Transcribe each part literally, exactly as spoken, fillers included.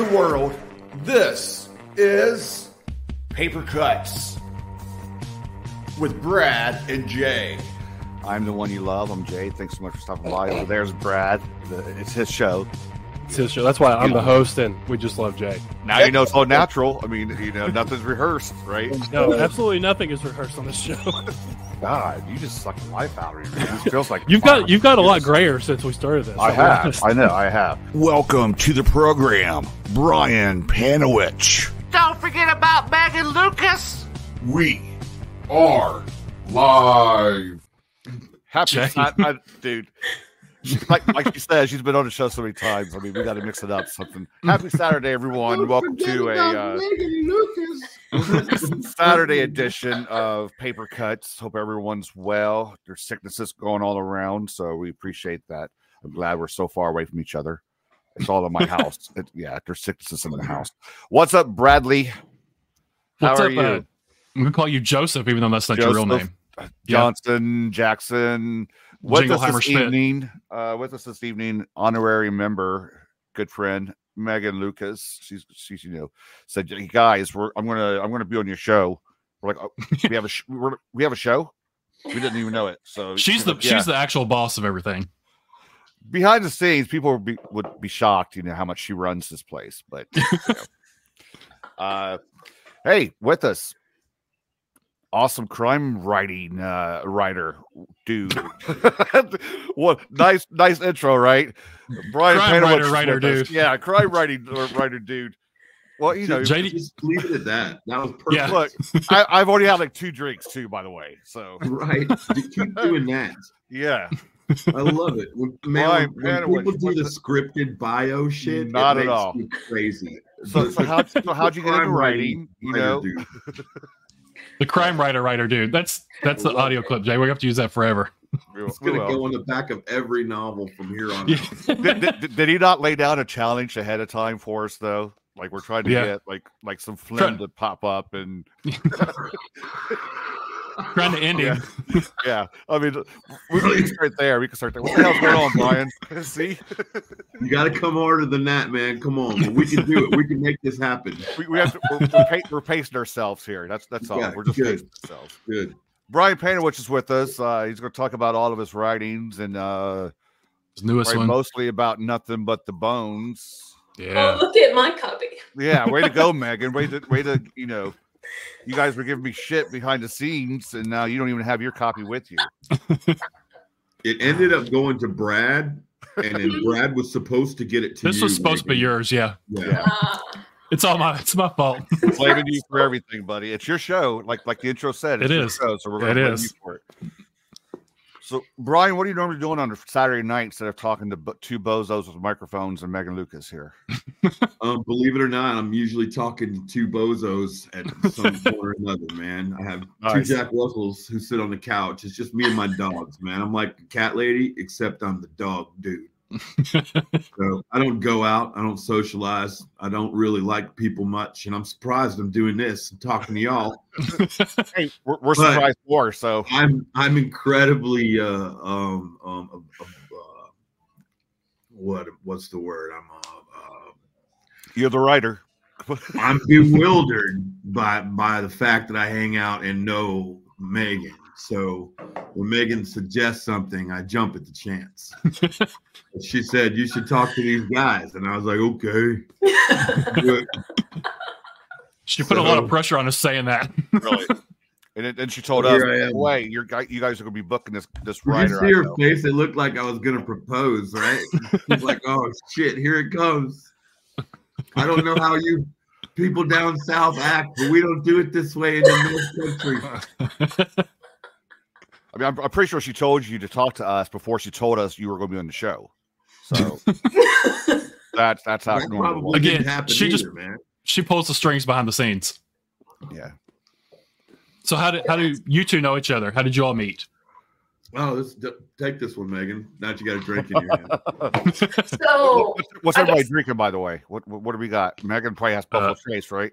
around the world, this is Paper Cuts with Brad and Jay. I'm the one you love. I'm Jay. Thanks so much for stopping by. Over there's Brad. It's his show. It's his show. That's why I'm the host, and we just love Jay. Now you know it's all natural. I mean, you know, nothing's rehearsed, right? No, absolutely nothing is rehearsed on this show. God, you just suck the life out of me. It just feels like you've got you've got a lot grayer since we started this. I have. I know. I have. Welcome to the program, Brian Panowich. Don't forget about Megan Lucas. We are live. Happy I, I, dude. Like, like she said, she's been on the show so many times. I mean, we got to mix it up. Something. Happy Saturday, everyone! Don't Welcome to a uh, Saturday edition of Paper Cuts. Hope everyone's well. There's sicknesses going all around, so we appreciate that. I'm glad we're so far away from each other. It's all in my house. It, yeah, there's sicknesses in the house. What's up, Bradley? How What's are up, you? Uh, I'm gonna call you Joseph, even though that's not Joseph, your real name. Johnson, yep. Jackson, with us this evening, uh, with us this evening, honorary member, good friend Megan Lucas. She's, she's, you know, said, hey, guys, we're, I'm gonna, I'm gonna be on your show. We're like, oh, we have a, sh- we're, we have a show. We didn't even know it. So she's the, yeah. she's the actual boss of everything. Behind the scenes, people would be, would be shocked, you know, how much she runs this place. But, you know. uh, hey, with us. Awesome crime writing uh, writer, dude. What nice, nice intro, right? Brian crime writer, writer dude. Yeah, crime writing writer, dude. Well, you know, J D, just leave it at that. That was perfect. Yeah. Look, I, I've already had like two drinks too, by the way. So right, keep doing that. Yeah, I love it. When, man, when, when people do the scripted bio shit, not it makes at all me crazy. So, so how, so how'd you get into writing? You know. The crime writer, writer, dude. That's that's the audio clip, Jay. We have to use that forever. It's going to go on the back of every novel from here on out. did, did, did he not lay down a challenge ahead of time for us, though? Like we're trying to yeah. get like like some phlegm to pop up and trying to end him. Yeah. yeah, I mean, we can start there. We can start there. What the hell's going on, Brian? See, you got to come harder than that, man. Come on, we can do it. We can make this happen. We, we have to. We're, we're, we're pacing ourselves here. That's that's all. Yeah, we're just good. pacing ourselves. Good. Brian Panowich is with us. Uh, he's going to talk about all of his writings and uh, his newest one, mostly about Nothing But the Bones. Yeah. Oh, look at my copy. Yeah, way to go, Megan. Way to way to you know. You guys were giving me shit behind the scenes, and now you don't even have your copy with you. It ended up going to Brad, and then Brad was supposed to get it to this you. This was supposed Megan. to be yours, yeah. yeah. Uh, it's all my it's my fault. Blaming you for everything, buddy. It's your show, like like the intro said. It's it your is. Show, so we're going to blame you for it. So, Brian, what are you normally doing on a Saturday night instead of talking to two bozos with microphones and Megan Lucas here? Um, believe it or not, I'm usually talking to two bozos at some point or another, man. I have nice. two Jack Russells who sit on the couch. It's just me and my dogs, man. I'm like the cat lady, except I'm the dog dude. So I don't go out. I don't socialize. I don't really like people much, and I'm surprised I'm doing this and talking to y'all. Hey, we're, we're surprised more. So I'm I'm incredibly uh, um um uh, uh, what what's the word? I'm uh, uh, you're the writer. I'm bewildered by by the fact that I hang out and know Megan. So when Megan suggests something, I jump at the chance. She said, you should talk to these guys. And I was like, okay. She put so, a lot of pressure on us saying that. Really. And then she told Here us, no way, you guys are going to be booking this, this rider. You see her face? It looked like I was going to propose, right? She's like, oh, shit, here it comes. I don't know how you people down south act, but we don't do it this way in the North Country. I mean, I'm, I'm pretty sure she told you to talk to us before she told us you were going to be on the show. So that's that's how that it's going. To Again, she either, just man. she pulls the strings behind the scenes. Yeah. So how do how do you two know each other? How did you all meet? Oh, let's d- take this one, Megan. Now that you got a drink in your hand. So what's everybody guess, drinking, by the way? What, what what do we got? Megan probably has Buffalo uh, Trace, right?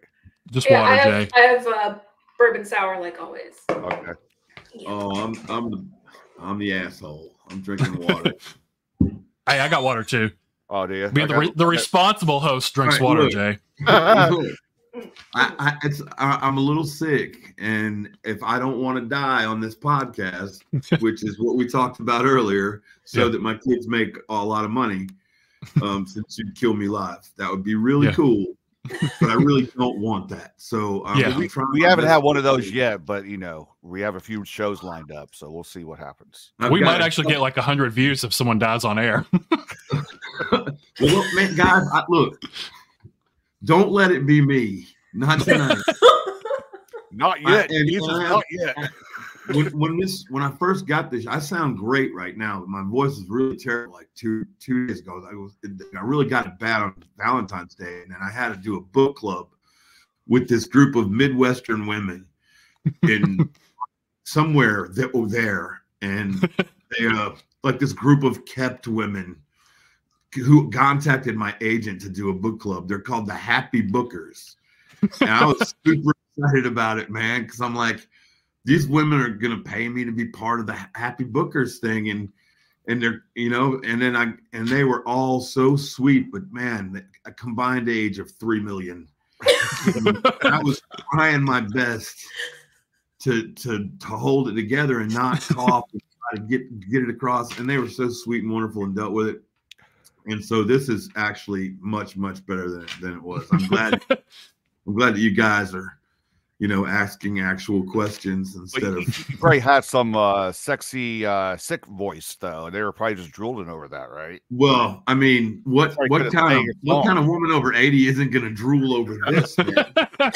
Just yeah, water, I have, Jay. I have uh, bourbon sour, like always. Okay. Yeah. Oh, I'm I'm the I'm the asshole. I'm drinking water. Hey, I got water too. Oh, dear. Be the, re the responsible host drinks right, water, look. Jay. I, I, it's, I, I'm a little sick, and if I don't want to die on this podcast, which is what we talked about earlier, so yeah. that my kids make a lot of money, um, since you'd kill me live, that would be really yeah. cool. But I really don't want that. So um, yeah. we, we haven't had one of those yet, but you know, we have a few shows lined up, so we'll see what happens. I've we might actually get like a hundred views if someone dies on air. Well, look, man, guys, I, look, don't let it be me. Not tonight. Not yet. I, Jesus, I, not yet. I, when, when this, when I first got this, I sound great right now. My voice is really terrible. Like two two days ago, I was I really got it bad on Valentine's Day, and then I had to do a book club with this group of Midwestern women in somewhere that were there, and they uh, like this group of kept women who contacted my agent to do a book club. They're called the Happy Bookers, and I was super excited about it, man, because I'm like, these women are gonna pay me to be part of the Happy Bookers thing, and and they're you know, and then I and they were all so sweet, but man, a combined age of three million. I was trying my best to to to hold it together and not cough and try to get get it across, and they were so sweet and wonderful and dealt with it. And so this is actually much much better than than it was. I'm glad I'm glad that you guys are, you know, asking actual questions instead of. You probably had some uh, sexy, uh, sick voice though. They were probably just drooling over that, right? Well, I mean, what what kind of what long. kind of woman over eighty isn't going to drool over this? Man? I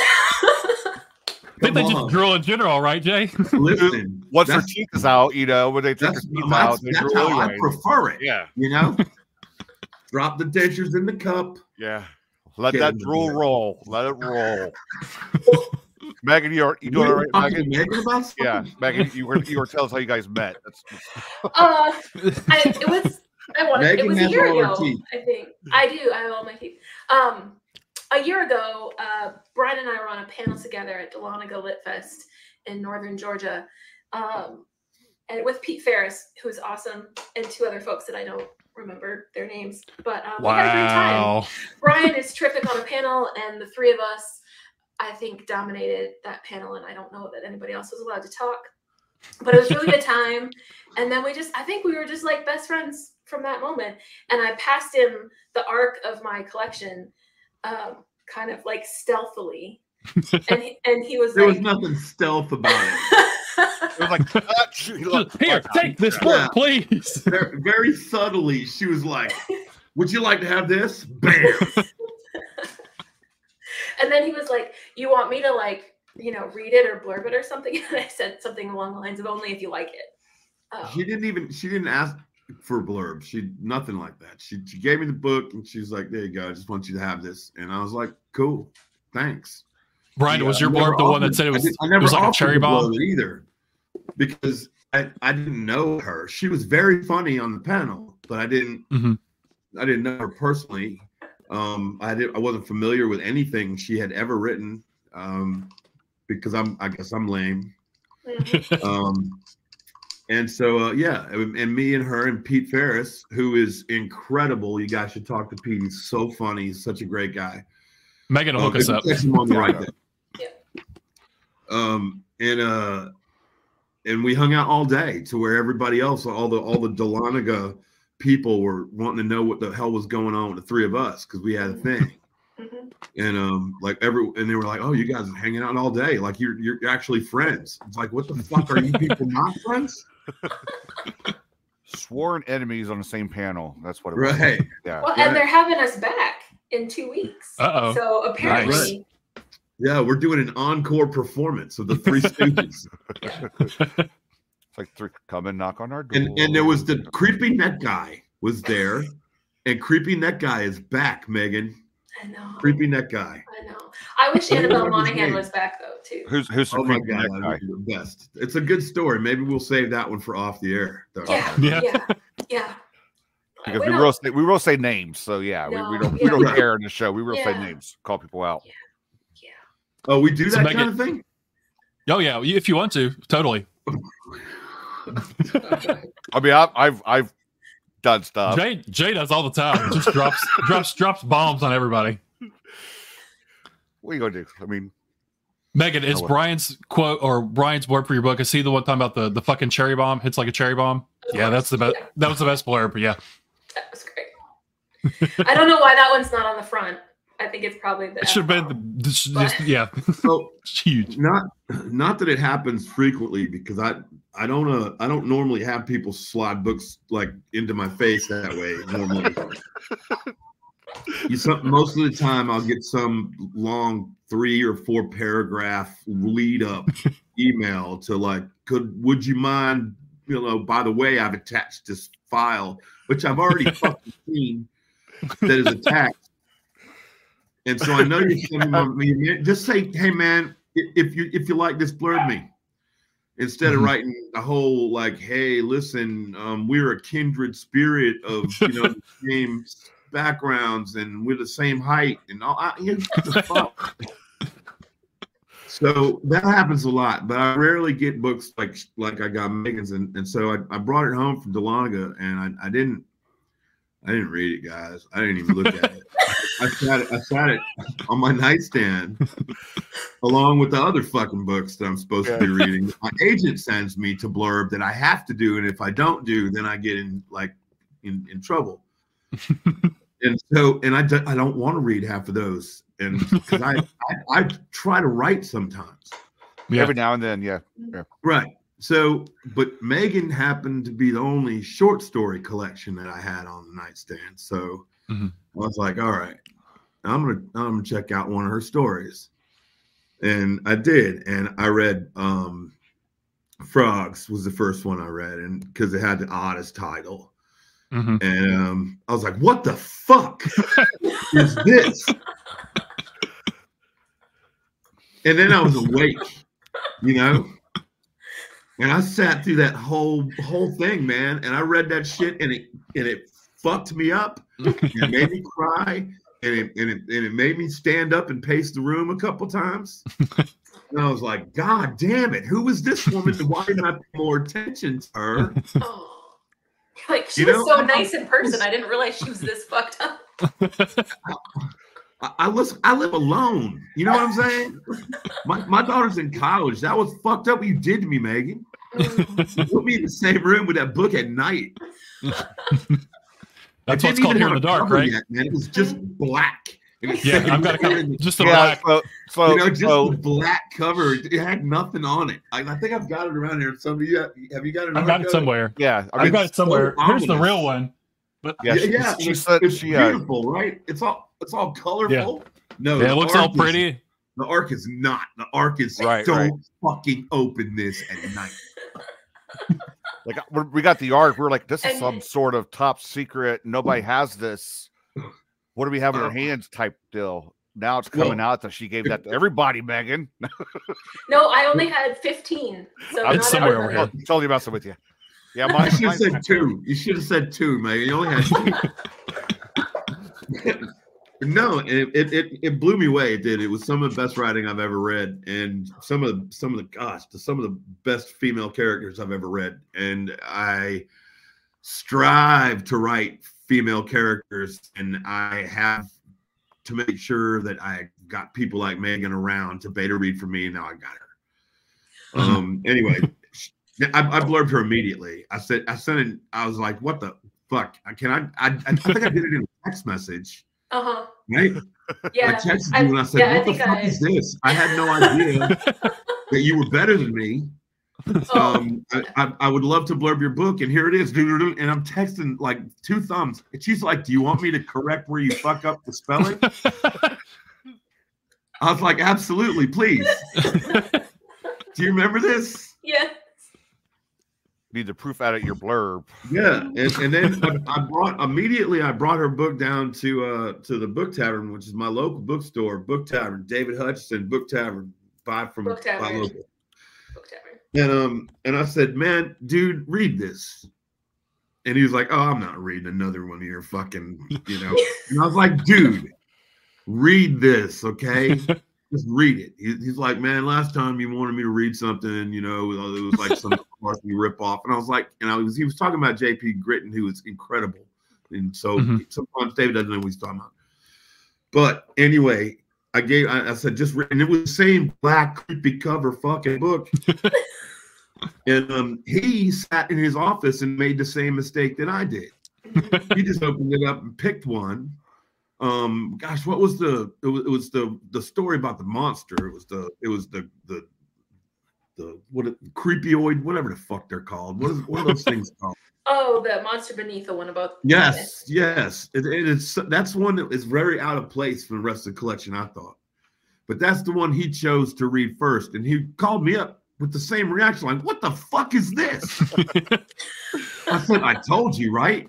think they on. just drool in general, right, Jay? Listen, once their cheek is out, you know, when they take their teeth out, they that's drool how away. I prefer it. Yeah, you know, drop the dentures in the cup. Yeah, let Get that drool roll. Let it roll. Megan, you are you doing all right, Megan? Yeah, Megan, you were you were telling us how you guys met. That's uh, I, it was I wanted Megan it was a year ago. I think I do. I have all my teeth. Um, a year ago, uh, Brian and I were on a panel together at Dahlonega Lit Fest in Northern Georgia, um, and with Pete Ferris, who's awesome, and two other folks that I don't remember their names. But um, wow. we had a great time. Brian is terrific on a panel, and the three of us, I think, dominated that panel, and I don't know that anybody else was allowed to talk, but it was really good time. And then we just, I think we were just like best friends from that moment. And I passed him the arc of my collection, um, kind of like stealthily. And he, and he was there like, was nothing stealth about it. It was like, oh, here, take this book, please. Very, very subtly, she was like, would you like to have this? Bam. And then he was like, you want me to like, you know, read it or blurb it or something? And I said something along the lines of only if you like it. Um, she didn't even, she didn't ask for blurb. She, nothing like that. She, she gave me the book and she was like, there you go. I just want you to have this. And I was like, cool, thanks. Brian, yeah, was your blurb the offered, one that said it was, I did, I never it was like a cherry bomb? Either, because I, I didn't know her. She was very funny on the panel, but I didn't, mm-hmm. I didn't know her personally. Um, I did. I wasn't familiar with anything she had ever written, um, because I'm. I guess I'm lame. um, and so uh, yeah, and me and her and Pete Ferris, who is incredible. You guys should talk to Pete. He's so funny. He's such a great guy. Megan will um, hook us up. On the right there. Yeah. Um, and uh, and we hung out all day to where everybody else, all the all the Dahlonega people were wanting to know what the hell was going on with the three of us, because we had a thing. Mm-hmm. And um like every and they were like, oh, you guys are hanging out all day, like you're you're actually friends. It's like, what the fuck, are you people not friends? Sworn enemies on the same panel. That's what it was. Right. Yeah. Well, and they're having us back in two weeks. Uh-oh. So apparently nice. Yeah, we're doing an encore performance of the Three Stooges. Like three, come and knock on our door. And, and there was the creepy neck guy was there, and creepy neck guy is back, Megan. I know. Creepy neck guy. I know. I wish Annabelle Monaghan was back though too. Who's who's oh my God, neck guy? The best. It's a good story. Maybe we'll save that one for off the air. Though. Yeah, yeah, yeah. yeah. Because we, we will say, we will say names. So yeah, no, we, we don't yeah. we don't care in the show. We will yeah. say names, call people out. Yeah. yeah. Oh, we do that so kind Megan, of thing. Oh yeah, if you want to, totally. I mean, I've I've done stuff. Jay, Jay does all the time. Just drops, drops, drops bombs on everybody. What are you going to do? I mean, Megan, is Brian's quote or Brian's blurb for your book? I see the one time about the, the fucking cherry bomb. Hits like a cherry bomb. Yeah, that's the best. Yeah. That was the best blurb. Yeah, that was great. I don't know why that one's not on the front. I think it's probably the. It should have been the, just, just yeah. So it's huge. Not not that it happens frequently because I I don't uh, I don't normally have people slide books like into my face that way normally. You, some, most of the time, I'll get some long three or four paragraph lead up email to like, could would you mind? You know, by the way, I've attached this file, which I've already fucking seen that is attached. And so I know you're sending yeah. me. Just say, hey man, if you if you like this, blurb me. Instead mm-hmm. of writing a whole like, hey, listen, um, we're a kindred spirit of you know the same backgrounds and we're the same height and all. I, you know, what the fuck? So that happens a lot, but I rarely get books like like I got Megan's, and, and so I, I brought it home from Dahlonega, and I, I didn't I didn't read it, guys. I didn't even look at it. I sat it I sat it on my nightstand along with the other fucking books that I'm supposed yeah. to be reading. My agent sends me to blurb that I have to do, and if I don't do, then I get in like in, in trouble. And so, and I, do, I don't want to read half of those. And because I, I, I try to write sometimes. Yeah. Every now and then, yeah. yeah. Right. So, but Megan happened to be the only short story collection that I had on the nightstand. So mm-hmm. I was like, all right, I'm gonna I'm gonna check out one of her stories. And I did. And I read um, Frogs was the first one I read, and because it had the oddest title. Mm-hmm. And um, I was like, what the fuck is this? And then I was awake, you know, and I sat through that whole whole thing, man. And I read that shit, and it and it fucked me up. It made me cry, and it and it and it made me stand up and pace the room a couple times. And I was like, God damn it, who is this woman? Why didn't I pay more attention to her? Oh, like she you was know? so nice in person. I didn't realize she was this fucked up. I, I listen. I live alone. You know what I'm saying? My my daughter's in college. That was fucked up what you did to me, Megan. You put me in the same room with that book at night. That's what's called Here in the Dark, right? Yet, man. It was just black. Was yeah, I've got a cover. Just a yeah, black. So, so, you know, just so. black cover. It had nothing on it. I, I think I've got it around here. Somebody, have you got it? I've got it somewhere. Yeah, I've it's got it somewhere. So here's the real one. But yeah, yeah, yeah she, it's, it's she, beautiful, uh, right? It's all. It's all colorful. Yeah. No, yeah, it looks all pretty. Is, the arc is not. The arc is right, don't right. fucking open this at night. Like we're, we got the arc. We're like, this is some sort of top secret. Nobody has this. What do we have in our hands? Type deal. Now it's coming well, out that she gave that to everybody, Megan. No, I only had fifteen. So I'm somewhere over here. Tell you about some with you. Yeah, my, you should have said two. You should have said two, Megan. You only had two. No, it, it it blew me away. It did. It was some of the best writing I've ever read, and some of the, some of the gosh, some of the best female characters I've ever read. And I strive to write female characters, and I have to make sure that I got people like Megan around to beta read for me. And now I got her. Um. Anyway, I, I blurbed her immediately. I said, I sent it. I was like, "What the fuck? Can I? I, I think I did it in a text message." Uh huh. Right? Yeah. I texted you I, and I said, yeah, "What I the fuck I... is this? I had no idea that you were better than me. Oh. Um, I, I, I would love to blurb your book, and here it is." And I'm texting like two thumbs, and she's like, "Do you want me to correct where you fuck up the spelling?" I was like, "Absolutely, please." Do you remember this? Yeah. Need to proof out at your blurb. Yeah, and, and then I brought immediately. I brought her book down to uh to the Book Tavern, which is my local bookstore. Book Tavern, David Hutchison, Book Tavern, buy from Book Tavern. Buy local. Book Tavern. And um, and I said, "Man, dude, read this." And he was like, "Oh, I'm not reading another one of your fucking, you know." And I was like, "Dude, read this, okay?" Just read it. He, he's like, "Man, last time you wanted me to read something, you know, it was like some McCarthy ripoff. And I was like, you know, he was, he was talking about J P Gritton, who is incredible. And so mm-hmm. sometimes David doesn't know what he's talking about. But anyway, I gave, I, I said, just, and it was the same black creepy cover fucking book. And um, he sat in his office and made the same mistake that I did. He just opened it up and picked one. Um, gosh, what was the? It was, it was the the story about the monster. It was the it was the the the what creepyoid, whatever the fuck they're called. What is one of those things called? Oh, the Monster Beneath, the one about. Yes, yes, it, it is. That's one that is very out of place for the rest of the collection, I thought. But that's the one he chose to read first, and he called me up with the same reaction, like, what the fuck is this? I said, I told you, right?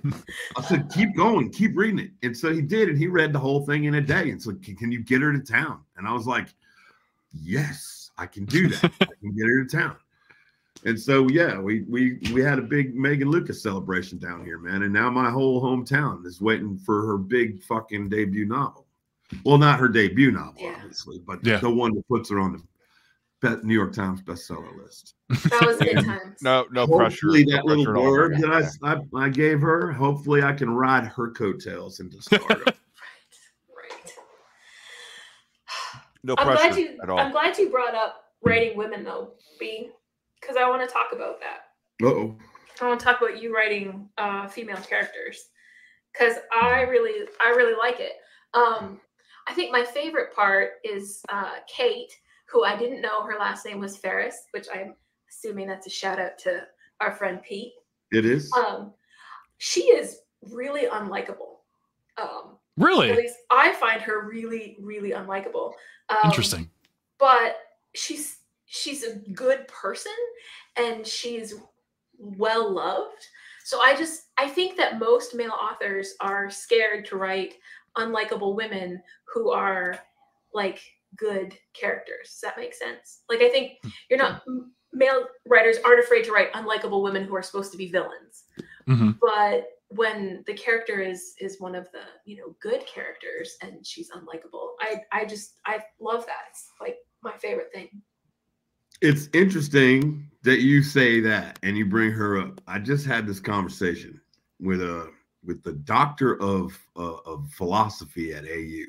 I said, keep going, keep reading it. And so he did, and he read the whole thing in a day. And so, can you get her to town? And I was like, yes, I can do that. I can get her to town. And so, yeah, we we we had a big Megan Lucas celebration down here, man. And now my whole hometown is waiting for her big fucking debut novel. Well, not her debut novel, yeah. obviously, but yeah. the one that puts her on the New York Times bestseller list. That was good times. No, no pressure. Hopefully that no little bird that I, I I gave her, hopefully I can ride her coattails into stardom. Right, right. No I'm pressure glad you, at all. I'm glad you brought up writing women, though, B, because I want to talk about that. Uh-oh. I want to talk about you writing uh, female characters, because I really, I really like it. Um, I think my favorite part is uh, Kate, who I didn't know her last name was Ferris, which I'm assuming that's a shout out to our friend Pete. It is. Um, she is really unlikable. Um, really? At least I find her really, really unlikable. Um, Interesting. But she's she's a good person, and she's well loved. So I just I think that most male authors are scared to write unlikable women who are like good characters. Does that make sense? Like, I think you're not male writers aren't afraid to write unlikable women who are supposed to be villains, mm-hmm. but when the character is is one of the, you know, good characters and she's unlikable, I I just I love that. It's like my favorite thing. It's interesting that you say that and you bring her up. I just had this conversation with a with the doctor of uh, of philosophy at A U.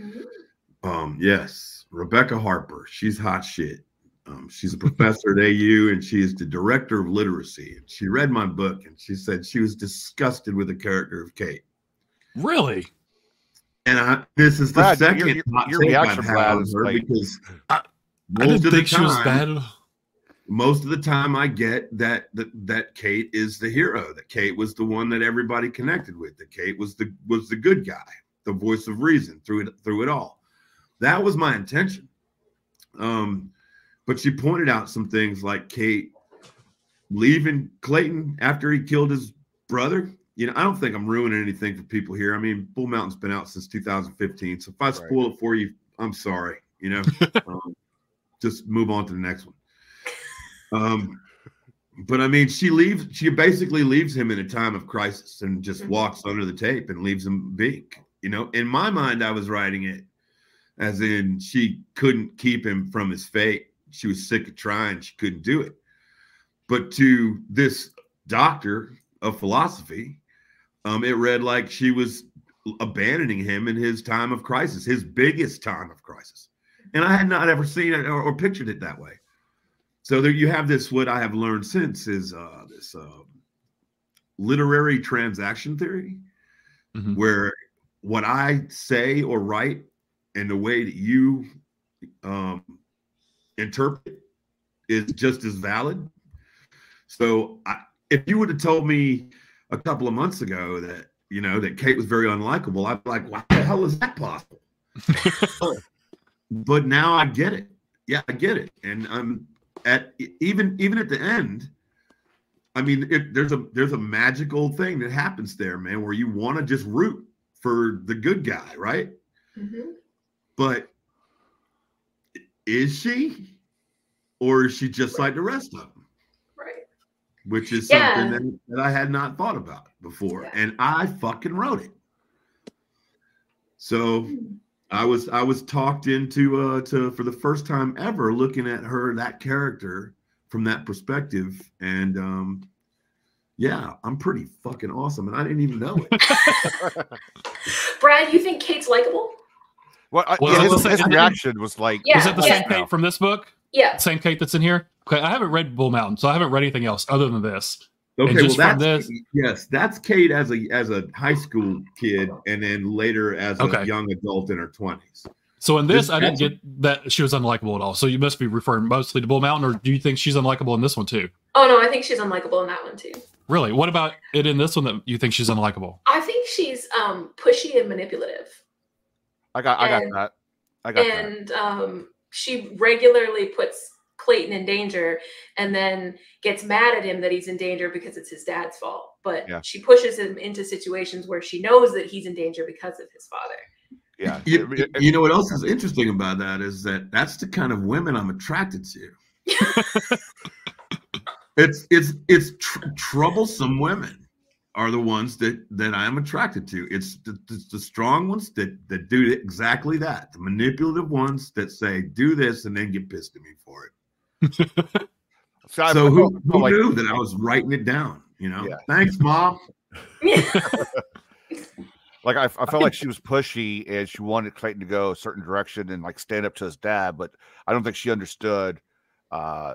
Mm-hmm. Um, yes, Rebecca Harper. She's hot shit. Um, she's a professor at A U, and she is the director of literacy. And she read my book, and she said she was disgusted with the character of Kate. Really? And I, this is the Brad, second your, your, your reaction I've her like, because I, I didn't think she time, was bad. Most of the time, I get that, that that Kate is the hero. That Kate was the one that everybody connected with. That Kate was the was the good guy, the voice of reason through it through it all. That was my intention. Um, but she pointed out some things like Kate leaving Clayton after he killed his brother. You know, I don't think I'm ruining anything for people here. I mean, Bull Mountain's been out since two thousand fifteen. So if I spoil right. it for you, I'm sorry. You know, um, just move on to the next one. Um, but I mean, she leaves, she basically leaves him in a time of crisis and just walks under the tape and leaves him be. You know, in my mind, I was writing it as in she couldn't keep him from his fate. She was sick of trying. She couldn't do it. But to this doctor of philosophy, um, it read like she was abandoning him in his time of crisis, his biggest time of crisis. And I had not ever seen it or, or pictured it that way. So there you have this, what I have learned since is uh, this uh, literary transaction theory, mm-hmm. where what I say or write and the way that you um, interpret is just as valid. So I, if you would have told me a couple of months ago that, you know, that Kate was very unlikable, I'd be like, why the hell is that possible? but, but now I get it. Yeah, I get it. And I'm at even even at the end. I mean, it, there's a there's a magical thing that happens there, man, where you want to just root for the good guy, right? Mm-hmm. But is she, or is she just right. like the rest of them? Right. Which is yeah. something that, that I had not thought about before, yeah. and I fucking wrote it. So mm. I was I was talked into uh to for the first time ever looking at her, that character, from that perspective. And um, yeah, I'm pretty fucking awesome. And I didn't even know it. Brad, you think Kate's likable? Well, I, well yeah, his, his reaction was like, yeah, is it the yeah. same Kate from this book? Yeah. Same Kate that's in here? Okay, I haven't read Bull Mountain, so I haven't read anything else other than this. Okay, well, that's this. Yes, that's Kate as a as a high school kid, and then later as okay. a young adult in her twenties. So in this, this I didn't get that she was unlikable at all. So you must be referring mostly to Bull Mountain, or do you think she's unlikable in this one too? Oh no, I think she's unlikable in that one too. Really? What about it in this one that you think she's unlikable? I think she's um, pushy and manipulative. I got, I and, got that. I got and, that. And um, she regularly puts Clayton in danger and then gets mad at him that he's in danger because it's his dad's fault. But yeah. she pushes him into situations where she knows that he's in danger because of his father. Yeah. You, you know what else is interesting about that is that that's the kind of women I'm attracted to. it's it's it's tr troublesome women are the ones that that I am attracted to. It's the, the, the strong ones that that do exactly that. The manipulative ones that say do this and then get pissed at me for it. so, so who, who like, knew that I was writing it down, you know? Yeah. Thanks, Mom. Like I, I felt like she was pushy and she wanted Clayton to go a certain direction and like stand up to his dad, but I don't think she understood uh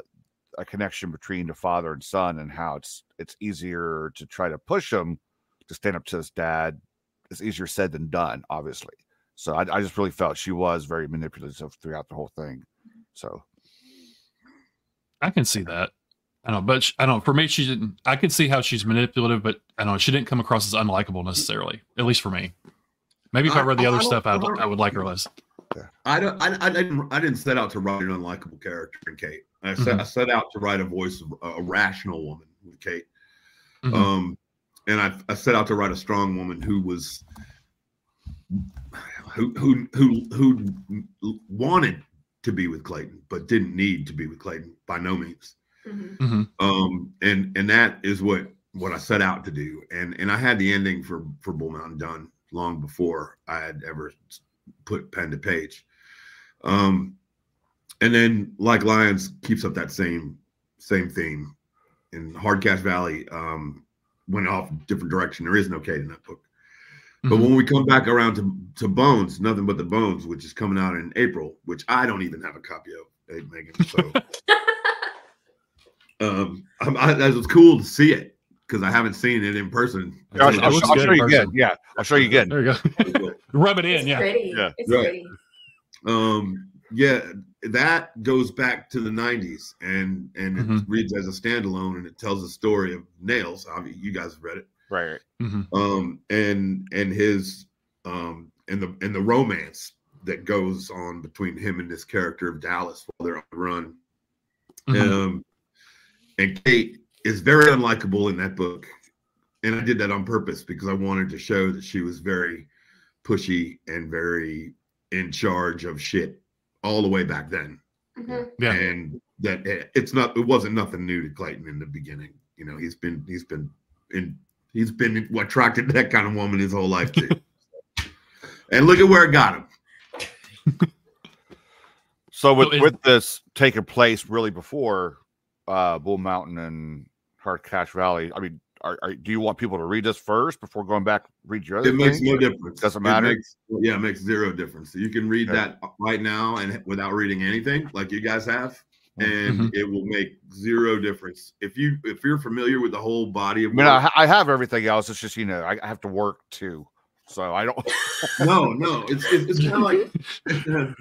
a connection between the father and son and how it's it's easier to try to push him to stand up to his dad. It's easier said than done, obviously. So I, I just really felt she was very manipulative throughout the whole thing. So I can see that. I don't know, but she, I don't. For me, she didn't. I can see how she's manipulative, but I don't know. She didn't come across as unlikable necessarily, at least for me. Maybe if I, I read the I, other I stuff, I'd, I would like her less. I don't. I, I didn't. I didn't set out to write an unlikable character in Kate. I set, mm-hmm. I set out to write a voice of a rational woman with Kate, mm-hmm. um, and I, I set out to write a strong woman who was who who who who wanted to be with Clayton, but didn't need to be with Clayton by no means. Mm-hmm. Um, and and that is what what I set out to do. And and I had the ending for for Bull Mountain done long before I had ever put pen to page. Um, and then Like Lions keeps up that same same theme. In Hard Cash Valley um, went off a different direction. There is no Kate in that book. But when we come back around to, to Bones, Nothing But the Bones, which is coming out in April, which I don't even have a copy of, hey, Megan. So um, I, I, it was cool to see it because I haven't seen it in person. Yeah, I'll, I'll, I'll, I'll show you again. Yeah, I'll show you again. There you go. Rub it in. It's yeah. Pretty. Yeah. It's right. pretty. Um, yeah, that goes back to the nineties and, and mm-hmm. it reads as a standalone and it tells the story of Nails. I mean, you guys have read it. Right. Mm-hmm. Um, and and his um and the and the romance that goes on between him and this character of Dallas while they're on the run. Mm-hmm. Um, and Kate is very unlikable in that book, and I did that on purpose because I wanted to show that she was very pushy and very in charge of shit all the way back then. Mm-hmm. Yeah, and that it, it's not it wasn't nothing new to Clayton in the beginning. You know, he's been he's been in. He's been attracted to that kind of woman his whole life, too. And look at where it got him. So with, so with this taking place really before uh, Bull Mountain and Hard Cash Valley, I mean, are, are, do you want people to read this first before going back read your other It thing? Makes no difference. Doesn't matter? It makes, yeah, it makes zero difference. So you can read okay. that right now and without reading anything like you guys have. And mm-hmm. it will make zero difference if you if you're familiar with the whole body of. I mean, I, I have everything else. It's just you know I have to work too, so I don't. no, no, it's it's, it's kind of like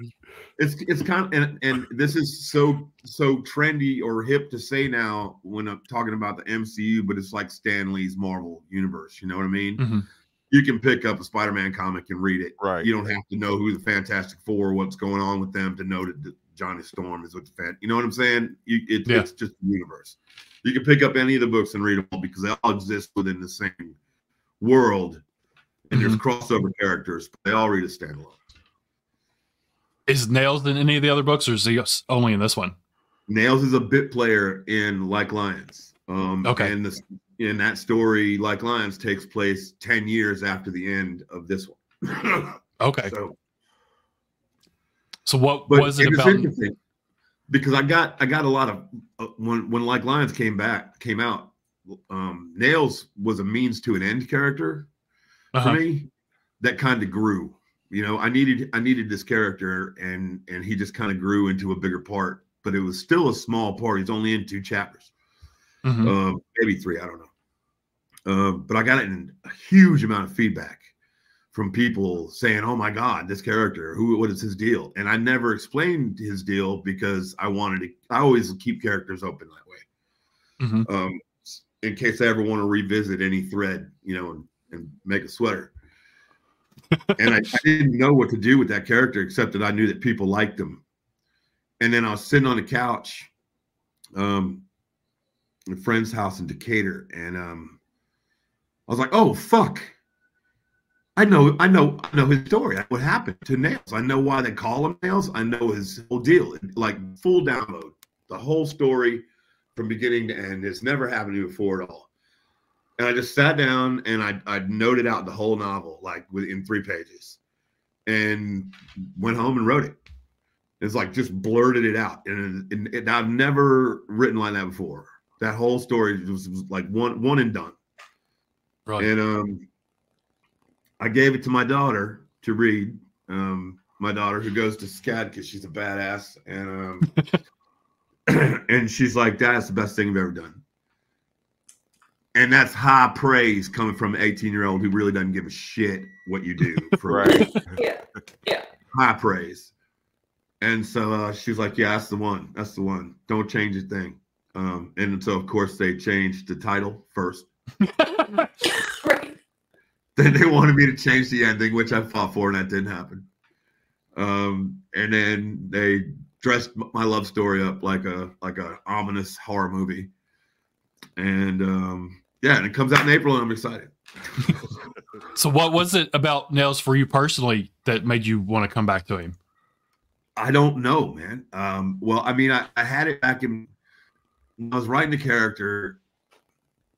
it's it's kind of, and and this is so so trendy or hip to say now when I'm talking about the M C U, but it's like Stan Lee's Marvel universe. You know what I mean? Mm-hmm. You can pick up a Spider-Man comic and read it. Right. You don't have to know who the Fantastic Four, what's going on with them, to know that. The, Johnny Storm is with the fan. You know what I'm saying? You, it, yeah. It's just the universe. You can pick up any of the books and read them all because they all exist within the same world. And mm-hmm. there's crossover characters, but they all read a standalone. Is Nails in any of the other books, or is he only in this one? Nails is a bit player in Like Lions. Um, okay. And this, in that story, Like Lions takes place ten years after the end of this one. Okay. So, So what but was it, it about? Because I got I got a lot of when when Like Lions came back came out, um, Nails was a means to an end character uh-huh. for me that kind of grew. You know, I needed I needed this character, and and he just kind of grew into a bigger part. But it was still a small part. He's only in two chapters, mm-hmm. uh, maybe three. I don't know. Uh, but I got in a huge amount of feedback from people saying, "Oh my God, this character! Who? What is his deal?" And I never explained his deal because I wanted to. I always keep characters open that way, mm-hmm. um, in case I ever want to revisit any thread, you know, and, and make a sweater. And I, I didn't know what to do with that character, except that I knew that people liked him. And then I was sitting on the couch, um, in a friend's house in Decatur, and um, I was like, "Oh fuck! I know, I know, I know his story. I know what happened to Nails? I know why they call him Nails. I know his whole deal. Like full download, the whole story from beginning to end. It's never happened to me before at all." And I just sat down and I I noted out the whole novel, like within three pages, and went home and wrote it. It's like just blurted it out, and, and, and I've never written like that before. That whole story was, was like one one and done. Right. And um, I gave it to my daughter to read. Um, my daughter who goes to SCAD because she's a badass, and um, and she's like, "That's the best thing I've ever done." And that's high praise coming from an eighteen-year-old who really doesn't give a shit what you do. For right? Yeah. Yeah. High praise. And so uh, she's like, "Yeah, that's the one. That's the one. Don't change a thing." Um, and so, of course, they changed the title first. Right. Then they wanted me to change the ending, which I fought for, and that didn't happen. Um, and then they dressed my love story up like a like an ominous horror movie. And um, yeah, and it comes out in April, and I'm excited. So, what was it about Nails for you personally that made you want to come back to him? I don't know, man. Um, well, I mean, I, I had it back in when I was writing the character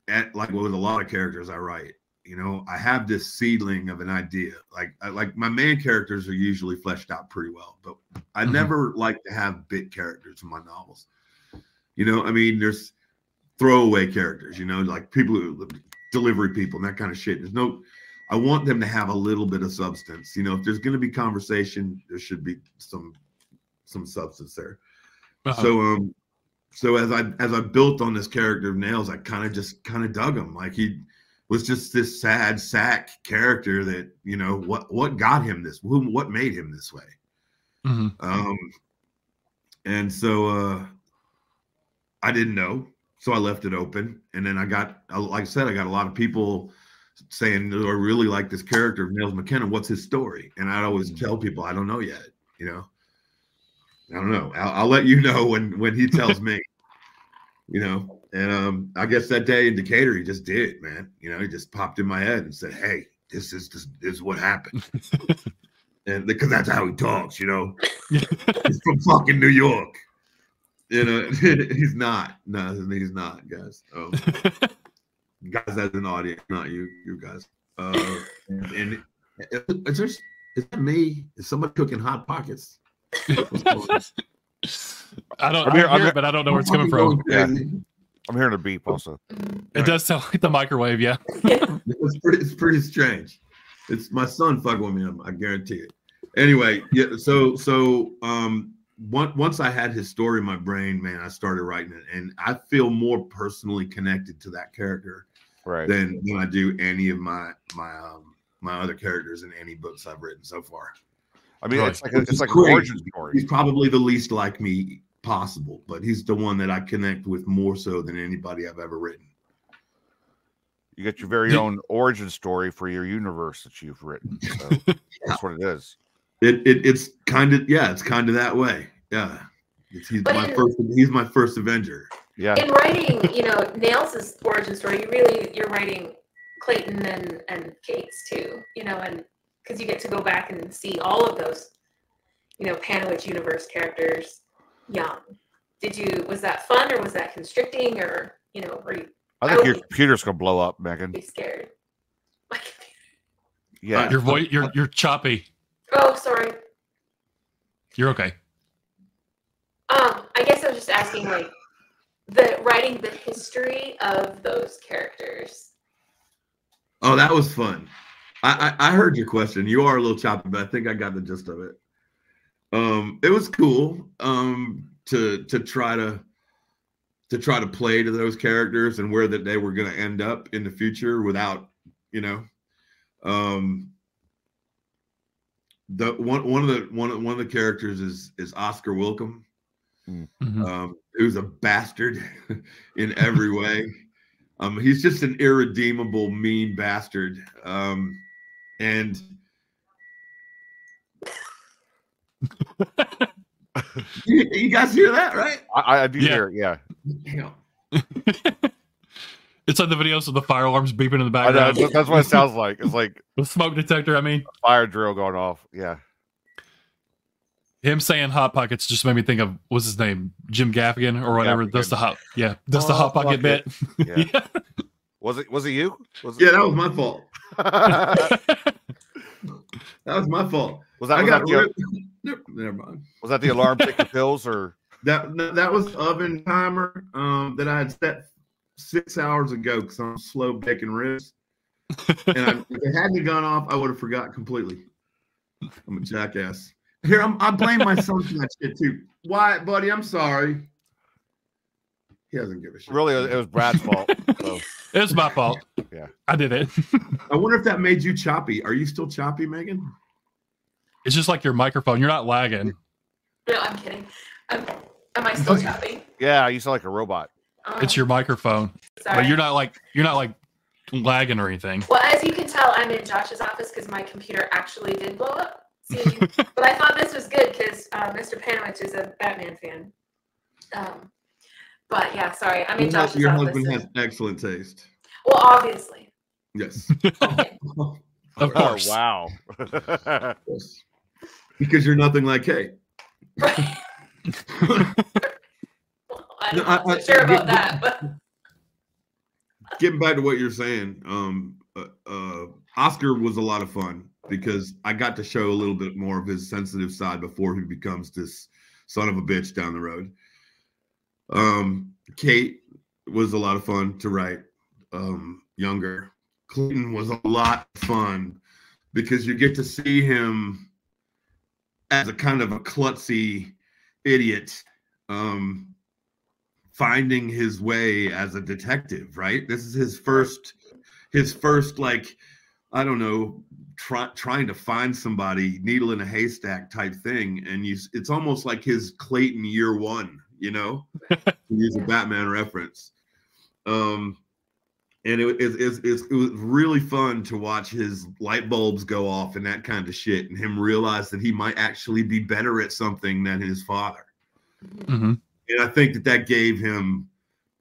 at like well, with a lot of characters I write. You know, I have this seedling of an idea. Like, I, like my main characters are usually fleshed out pretty well, but I mm-hmm. never like to have bit characters in my novels. You know, I mean, there's throwaway characters. You know, like people who delivery people and that kind of shit. There's no. I want them to have a little bit of substance. You know, if there's going to be conversation, there should be some. some substance there. Uh-huh. So, um, so as I, as I built on this character of Nails, I kind of just kind of dug him. Like he was just this sad sack character that, you know, what, what got him this, who, what made him this way. Mm-hmm. Um, and so, uh, I didn't know. So I left it open. And then I got, like I said, I got a lot of people saying, "I really like this character of Nails McKenna. What's his story?" And I'd always mm-hmm. tell people, "I don't know yet," you know? I don't know. I'll, I'll let you know when, when he tells me, you know, and um, I guess that day in Decatur, he just did, man. You know, he just popped in my head and said, "Hey, this is, this is what happened." And because that's how he talks, you know, he's from fucking New York, you know, he's not, no, he's not guys. Um, guys as an audience, not you, you guys. Uh, and and is, there, is that me? Is somebody cooking Hot Pockets? I don't I'm here, I hear I'm it, here. But I don't know where it's coming from. Yeah. I'm hearing a beep also. It right. does sound like the microwave, yeah. It's pretty, it's pretty strange. It's my son fucking with me, I guarantee it. Anyway, yeah, so so um one, once I had his story in my brain, man, I started writing it, and I feel more personally connected to that character right. than when I do any of my my um, my other characters in any books I've written so far. I mean, right. it's like a, it's like an origin story. He's probably the least like me possible, but he's the one that I connect with more so than anybody I've ever written. You get your very own origin story for your universe that you've written. So yeah. That's what it is. It, it it's kind of yeah, it's kind of that way. Yeah, it's, he's but my in, first. He's my first Avenger. Yeah. In writing, you know, Nails' origin story, you really you're writing Clayton and and Kate's too. You know, and. Because you get to go back and see all of those, you know, Panowich universe characters young. Did you, was that fun or was that constricting or, you know, were you? I think I your be, computer's going to blow up, Megan. Be scared. My computer. Yeah. Uh, your voice, you're, you're choppy. Oh, sorry. You're okay. Um, I guess I was just asking, like, the writing the history of those characters. Oh, that was fun. I, I, I heard your question. You are a little choppy, but I think I got the gist of it. Um, it was cool um, to to try to to try to play to those characters and where that they were going to end up in the future without, you know, um, the one one of the one one of the characters is is Oscar Wilcombe, mm-hmm. um, who's a bastard in every way. Um, he's just an irredeemable, mean bastard, um, and you, you guys hear that, right? I, I do yeah. hear it. Yeah. Damn. It's like the videos of the fire alarms beeping in the background. Know, that's what it sounds like. It's like the smoke detector. I mean, a fire drill going off. Yeah. Him saying Hot Pockets just made me think of, what's his name? Jim Gaffigan or whatever. Gaffigan. That's the hot. Yeah. That's oh, the Hot Pocket bit. Yeah. yeah. Was it, was it you? Was it yeah, you? That was my fault. That was my fault. Was that, I was got that the, never, never mind. Was that the alarm pick the pills or? That, that was oven timer um, that I had set six hours ago because I'm slow baking ribs, and I, if it hadn't gone off, I would have forgot completely. I'm a jackass. Here, I'm, I blame my son for that shit too. Why, buddy? I'm sorry. He doesn't give a shit. Really, it was Brad's fault. So. It was my fault. Yeah, I did it. I wonder if that made you choppy. Are you still choppy, Megan? It's just like your microphone. You're not lagging. No, I'm kidding. I'm, am I still choppy? Yeah, you sound like a robot. It's your microphone, sorry. But you're not like you're not like lagging or anything. Well, as you can tell, I'm in Josh's office because my computer actually did blow up. See, but I thought this was good because uh, Mister Panowich is a Batman fan. Um, but yeah, sorry, I'm in Josh's your office. Your husband so. Has excellent taste. Well, obviously. Yes. Okay. Of course. Oh, wow. Of course. Because you're nothing like Kate. Right. I'm not no, I, sure I, about get, that. But. Getting back to what you're saying, um, uh, uh, Oscar was a lot of fun because I got to show a little bit more of his sensitive side before he becomes this son of a bitch down the road. Um, Kate was a lot of fun to write um, younger. Clayton was a lot of fun because you get to see him as a kind of a klutzy idiot. Um, finding his way as a detective, right? This is his first, his first, like, I don't know, try, trying to find somebody, needle in a haystack type thing. And you, it's almost like his Clayton year one, you know, to use a Batman reference. Um, and it, it, it, it, it was really fun to watch his light bulbs go off and that kind of shit, and him realize that he might actually be better at something than his father. Mm-hmm. And I think that that gave him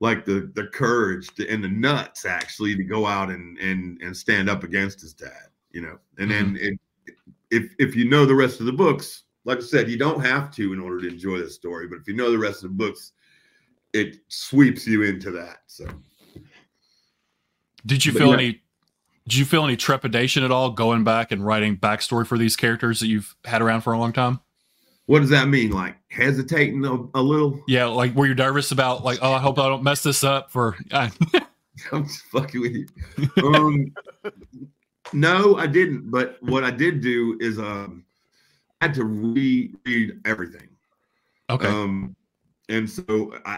like the the courage to, and the nuts actually to go out and and and stand up against his dad, you know. And mm-hmm. then it, if if you know the rest of the books, like I said, you don't have to in order to enjoy this story. But if you know the rest of the books, it sweeps you into that. So, did you but feel yeah. any? Did you feel any trepidation at all going back and writing backstory for these characters that you've had around for a long time? What does that mean? Like hesitating a, a little? Yeah, like were you nervous about like, oh, I hope I don't mess this up? For I... I'm just fucking with you. Um, no, I didn't. But what I did do is um, I had to reread everything. Okay. Um, and so I,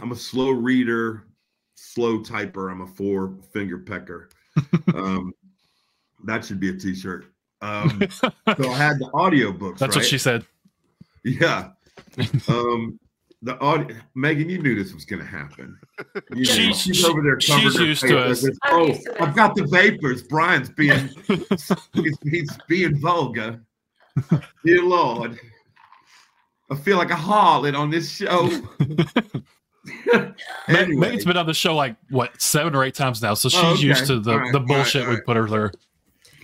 I'm a slow reader, slow typer. I'm a four finger pecker. um, that should be a T-shirt. Um, so I had the audiobooks. That's right? What she said. Yeah. Um, the audio, Megan, you knew this was going to happen. You she, know, she's she, over there covered she's her used to us. Says, oh, used to I've got the vapors. Brian's being, he's, he's being vulgar. Dear Lord. I feel like a harlot on this show. Anyway. Megan's been on the show like, what, seven or eight times now. So she's oh, okay. used to the, right, the bullshit right, we right. put her through.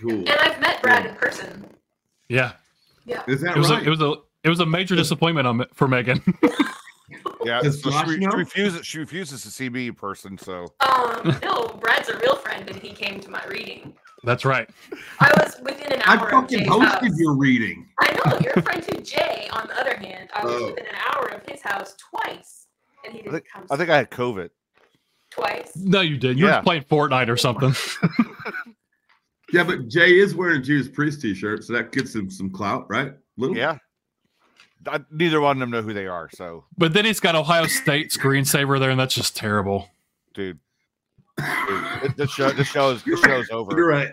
Cool. And I've met Brad cool. in person. Yeah. Yeah. Is that it was right? A, it was a. It was a major disappointment on, for Megan. Yeah, so she, she refuses. She refuses to see me in person. So. Um. No, Brad's a real friend, and he came to my reading. That's right. I was within an hour. I fucking of Jay's hosted house. Your reading. I know you're a friend to Jay. On the other hand, I was oh. within an hour of his house twice. and he didn't I think, come. I think I had COVID. Twice? No, you didn't. You yeah. were playing Fortnite or something. Yeah, but Jay is wearing a Judas Priest t-shirt, so that gives him some clout, right? Little? Yeah. I, neither one of them know who they are, so. But then he's got Ohio State screensaver there, and that's just terrible. Dude. Dude, this show, this show is, this show's over. You're right.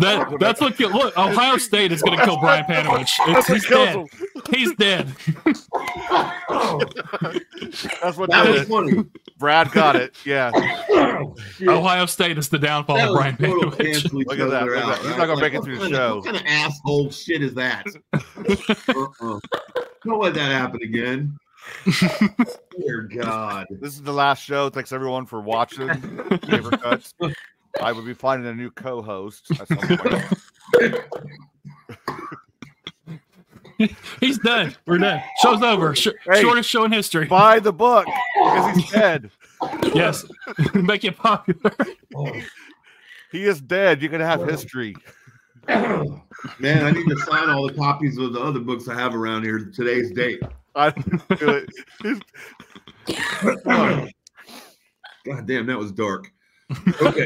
that that's what you, look. Ohio State is going to kill Brian Panowich. It's, he's dead. He's dead. Oh. That's what that was funny. Brad got it. Yeah. Oh, Ohio State is the downfall of Brian Panowich. Look at that. Look at that. He's not going to make it through the show. What kind of asshole shit is that? uh-uh. Don't let that happen again. Dear God, this is the last show. Thanks everyone for watching. Paper Cuts. I will be finding a new co-host at some point. He's done. We're done. Show's over. Sh- hey, shortest show in history. Buy the book because he's dead. Yes, make it popular. Oh. He is dead. You can have oh. history. Man, I need to sign all the copies of the other books I have around here. Today's date. I do it. God damn, that was dark. Okay.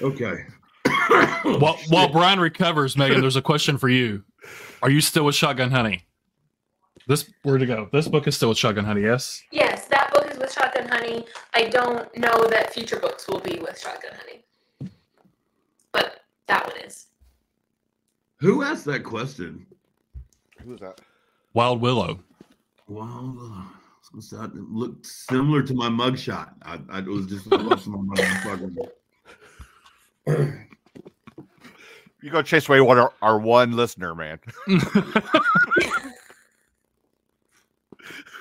Okay. While, while Brian recovers, Megan, there's a question for you. Are you still with Shotgun Honey? This where to go? This book is still with Shotgun Honey, yes? Yes, that book is with Shotgun Honey. I don't know that future books will be with Shotgun Honey. But that one is. Who asked that question? Who was that? Wild Willow. Wild Willow. It looked similar to my mugshot. I, I it was just lost my mugshot. You go chase away one, our, our one listener, man.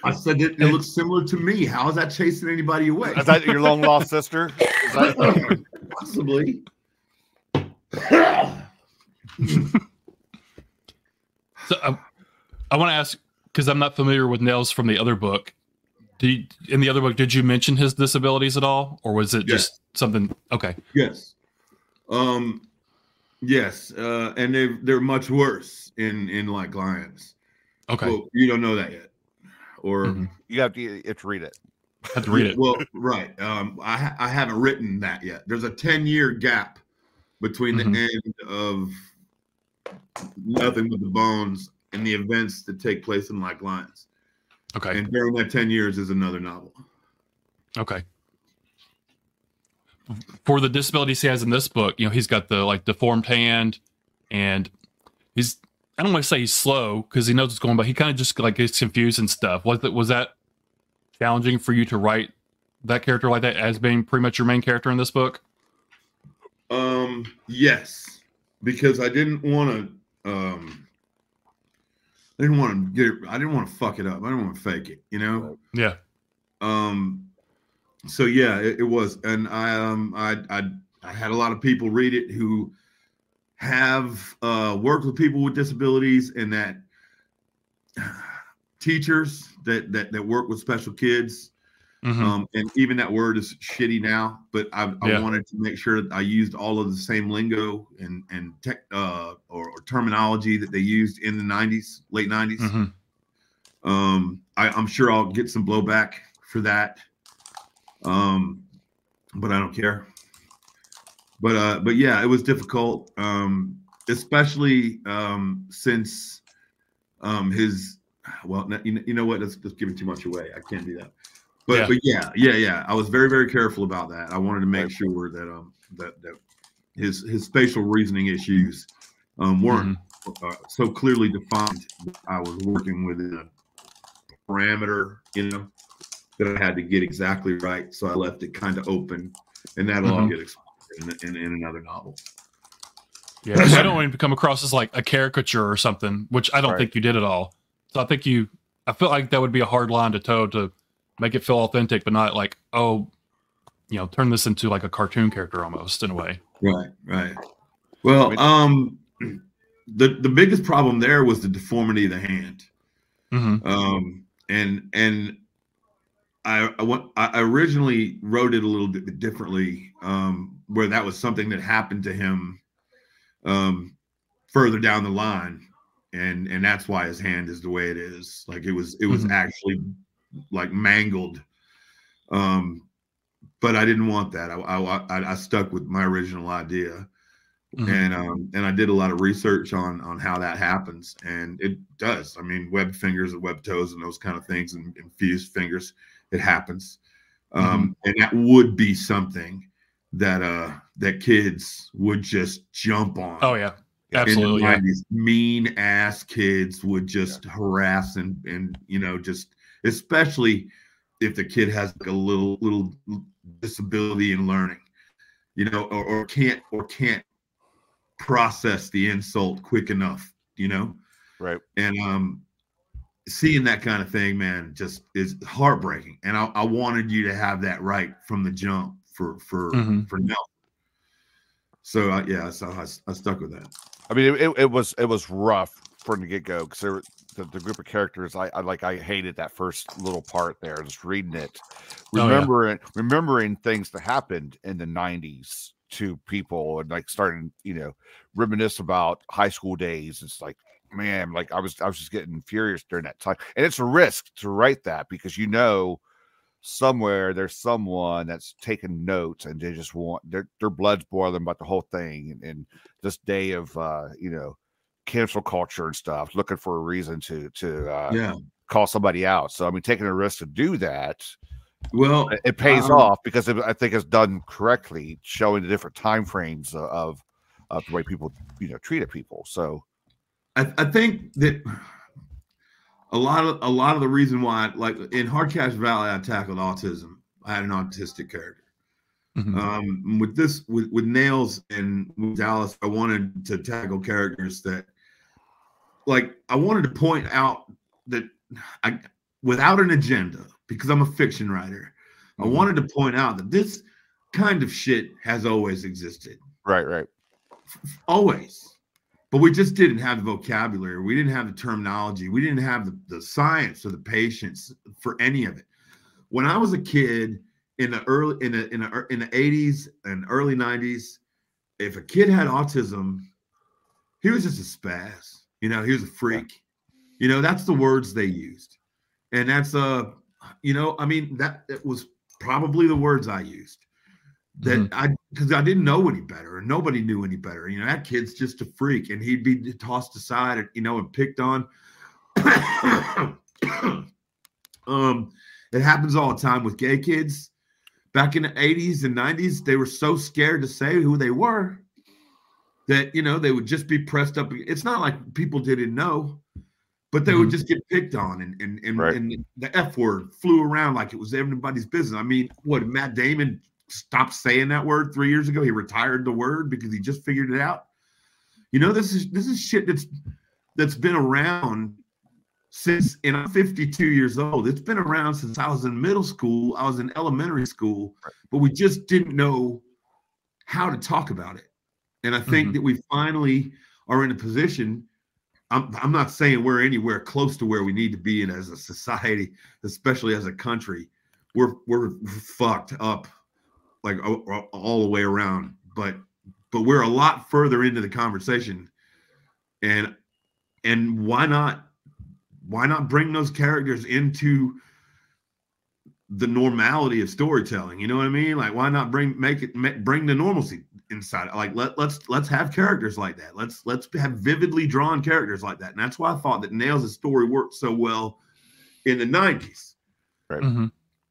I said it, it looks similar to me. How is that chasing anybody away? Is that your long lost sister? Is that- Possibly. So I, I want to ask, because I'm not familiar with Nails from the other book. You, in the other book, did you mention his disabilities at all, or was it yes. just something? Okay. Yes. Um. Yes. Uh. And they they're much worse in in Like Lions. Okay. Well, you don't know that yet, or mm-hmm. you have to you have to read it. I have to read it. Well, right. Um. I I haven't written that yet. There's a ten year gap between mm-hmm. the end of Nothing But the Bones and the events that take place in Like Lions. Okay. And during that ten years is another novel. Okay. For the disabilities he has in this book, you know, he's got the like deformed hand, and he's, I don't want to say he's slow because he knows what's going on, but he kind of just like gets confused and stuff. Was that, was that challenging for you to write that character like that as being pretty much your main character in this book? Um, yes, because I didn't want to, um, I didn't want to get it, I didn't want to fuck it up. I didn't want to fake it, you know? Yeah. Um, so yeah, it, it was. And I, um, I, I, I had a lot of people read it who have, uh, worked with people with disabilities, and that teachers that, that, that work with special kids. Mm-hmm. Um, and even that word is shitty now, but I, I yeah. wanted to make sure that I used all of the same lingo and and tech uh, or, or terminology that they used in the nineties, late nineties. Mm-hmm. Um, I, I'm sure I'll get some blowback for that, um, but I don't care. But uh, but yeah, it was difficult, um, especially um, since um, his well, you, you know what? That's that's giving too much away. I can't do that. But yeah. but yeah, yeah, yeah. I was very, very careful about that. I wanted to make sure that um that, that his his spatial reasoning issues um weren't mm-hmm. uh, so clearly defined. I was working within a parameter, you know, that I had to get exactly right. So I left it kind of open, and that'll mm-hmm. all get explained in, in, in another novel. Yeah, I don't want him to come across as like a caricature or something, which I don't right. think you did at all. So I think you, I feel like that would be a hard line to toe to. Make it feel authentic, but not like, oh, you know, turn this into like a cartoon character almost in a way. Right, right. Well, um, the the biggest problem there was the deformity of the hand, mm-hmm. um, and and I I, went, I originally wrote it a little bit differently, um, where that was something that happened to him, um, further down the line, and and that's why his hand is the way it is. Like it was, it was mm-hmm. actually like mangled. Um, but I didn't want that. I I, I stuck with my original idea, mm-hmm. and um, and I did a lot of research on on how that happens, and it does. I mean, webbed fingers and webbed toes and those kind of things, and, and fused fingers, it happens. Um, mm-hmm. And that would be something that uh that kids would just jump on. Oh yeah. Absolutely. And these yeah. mean ass kids would just yeah. harass and, and, you know, just, especially if the kid has like a little, little disability in learning, you know, or, or can't, or can't process the insult quick enough, you know? Right. And, um, seeing that kind of thing, man, just is heartbreaking. And I, I wanted you to have that right from the jump for, for, mm-hmm. for no. So uh, yeah, so I, I stuck with that. I mean, it, it was it was rough from the get go because the, the group of characters I, I like. I hated that first little part there, just reading it, remembering oh, yeah. remembering things that happened in the nineties to people, and like starting, you know, reminisce about high school days. It's like, man, like I was I was just getting furious during that time, and it's a risk to write that because you know. Somewhere there's someone that's taking notes and they just want their their blood's boiling about the whole thing and, and this day of uh you know cancel culture and stuff, looking for a reason to to uh yeah. call somebody out. So I mean, taking a risk to do that, well, it, it pays um, off because it, I think it's done correctly, showing the different time frames of of, of the way people you know treated people. So I, I think that. A lot of a lot of the reason why, like in Hard Cash Valley, I tackled autism. I had an autistic character. Mm-hmm. Um, with this, with, with Nails and with Dallas, I wanted to tackle characters that, like, I wanted to point out that I, without an agenda, because I'm a fiction writer, mm-hmm. I wanted to point out that this kind of shit has always existed. Right, right. Always. But we just didn't have the vocabulary. We didn't have the terminology. We didn't have the, the science or the patience for any of it. When I was a kid in the early in the in the, in the eighties and early nineties, if a kid had autism, he was just a spaz. You know, he was a freak. You know, that's the words they used, and that's uh, you know, I mean, that it was probably the words I used. That mm-hmm. I, because I didn't know any better, and nobody knew any better. You know, that kid's just a freak, and he'd be tossed aside, and, you know, and picked on. um, it happens all the time with gay kids. Back in the eighties and nineties, they were so scared to say who they were that, you know, they would just be pressed up. It's not like people didn't know, but they mm-hmm. would just get picked on, and and and, right. and the F word flew around like it was everybody's business. I mean, what Matt Damon. Stopped saying that word three years ago. He retired the word because he just figured it out. You know, this is this is shit that's that's been around since, and I'm fifty-two years old. It's been around since I was in middle school. I was in elementary school, but we just didn't know how to talk about it. And I think mm-hmm. that we finally are in a position. I'm I'm not saying we're anywhere close to where we need to be in as a society, especially as a country. We're we're fucked up. Like all the way around, but but we're a lot further into the conversation, and and why not why not bring those characters into the normality of storytelling? You know what I mean? Like, why not bring make it make, bring the normalcy inside? Like let let's let's have characters like that. Let's let's have vividly drawn characters like that. And that's why I thought that Nails' story worked so well in the nineties, right? Mm-hmm.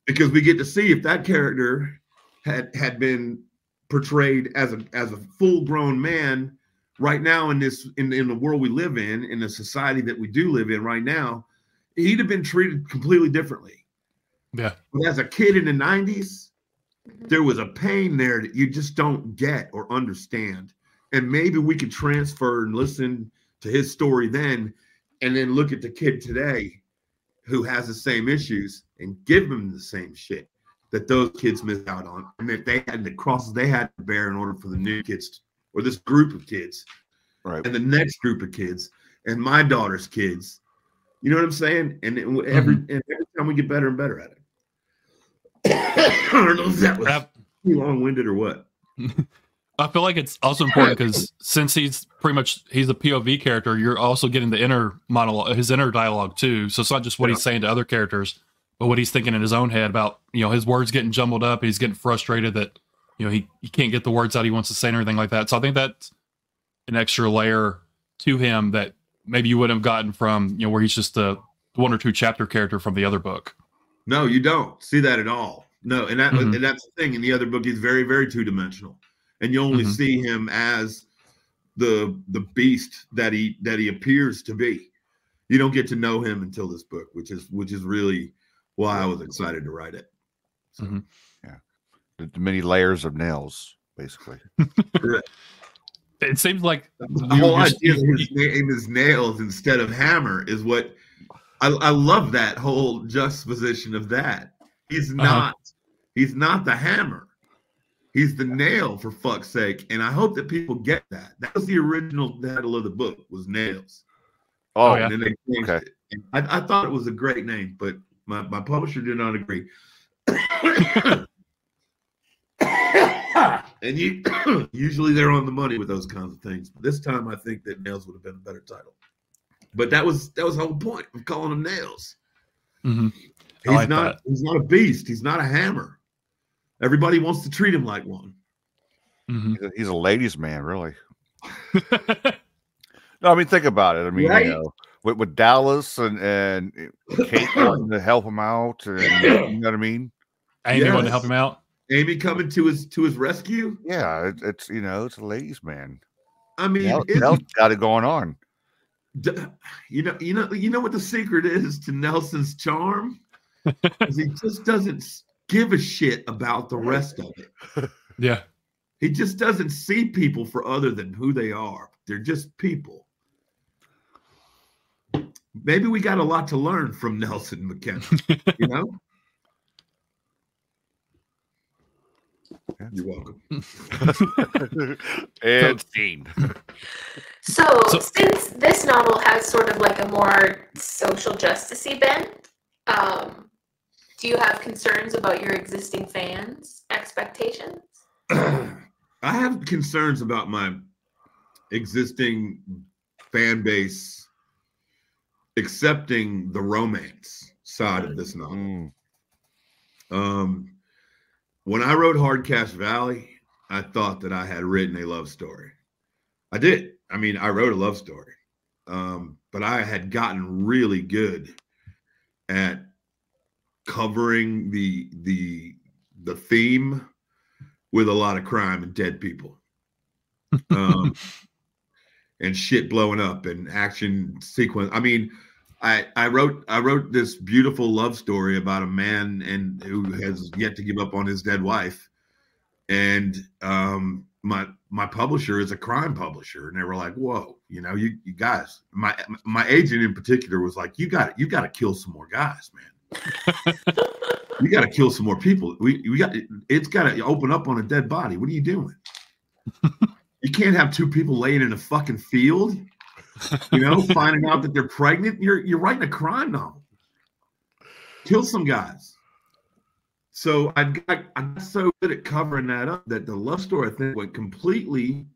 Because we get to see if that character. Had had been portrayed as a as a full grown man right now in this in, in the world we live in, in the society that we do live in right now, he'd have been treated completely differently. Yeah. But as a kid in the nineties, there was a pain there that you just don't get or understand. And maybe we could transfer and listen to his story then, and then look at the kid today who has the same issues and give him the same shit that those kids missed out on, and that they had the crosses they had to bear in order for the new kids to, or this group of kids, right? And the next group of kids, and my daughter's kids. You know what I'm saying? And it, every mm-hmm. and every time we get better and better at it. I don't know if that was too long-winded or what. I feel like it's also important because since he's pretty much he's a P O V character, you're also getting the inner monologue, his inner dialogue too. So it's not just what yeah. he's saying to other characters, but what he's thinking in his own head about, you know, his words getting jumbled up. And he's getting frustrated that, you know, he, he can't get the words out he wants to say and everything like that. So I think that's an extra layer to him that maybe you wouldn't have gotten from, you know, where he's just a one or two chapter character from the other book. No, you don't see that at all. No. And, that, mm-hmm. and that's the thing. In the other book, he's very, very two dimensional. And you only mm-hmm. see him as the the beast that he that he appears to be. You don't get to know him until this book, which is which is really why I was excited to write it. So, mm-hmm. Yeah, the, the many layers of nails, basically. Correct. It seems like the you, whole idea of his name is Nails instead of Hammer is what I, I love. That whole juxtaposition of that. He's not uh-huh. he's not the hammer. He's the nail, for fuck's sake. And I hope that people get that. That was the original title of the book, was Nails. Oh, yeah. And then they changed okay. it. I, I thought it was a great name, but my, my publisher did not agree. And you usually they're on the money with those kinds of things. But this time I think that Nails would have been a better title. But that was that was the whole point of calling him Nails. Mm-hmm. He's like not that. He's not a beast. He's not a hammer. Everybody wants to treat him like one. Mm-hmm. He's, a, he's a ladies' man, really. No, I mean, think about it. I mean, right? you know, with, with Dallas and, and Kate wanting to help him out, and, you know what I mean? Amy yes. wanting to help him out. Amy coming to his to his rescue. Yeah, it, it's you know, it's a ladies' man. I mean, Nelson's got it going on. D- you know, you know, you know what the secret is to Nelson's charm? Is he just doesn't. give a shit about the rest of it. Yeah. He just doesn't see people for other than who they are. They're just people. Maybe we got a lot to learn from Nelson McKenna, you know? You're welcome. And scene. So, so since this novel has sort of like a more social justice-y bent, um, do you have concerns about your existing fans' expectations? I have concerns about my existing fan base accepting the romance side of this novel. Mm. Um, when I wrote Hard Cash Valley, I thought that I had written a love story. I did. I mean, I wrote a love story. Um, but I had gotten really good at covering the the the theme with a lot of crime and dead people, um, and shit blowing up and action sequence. I mean, I I wrote I wrote this beautiful love story about a man and who has yet to give up on his dead wife, and um, my my publisher is a crime publisher, and they were like, "Whoa, you know, you you guys." My my agent in particular was like, "You got you got to kill some more guys, man." We got to kill some more people. We we got it's got to open up on a dead body. What are you doing? You can't have two people laying in a fucking field, you know, finding out that they're pregnant. You're you're writing a crime novel. Kill some guys. So I got I got so good at covering that up that the love story thing went completely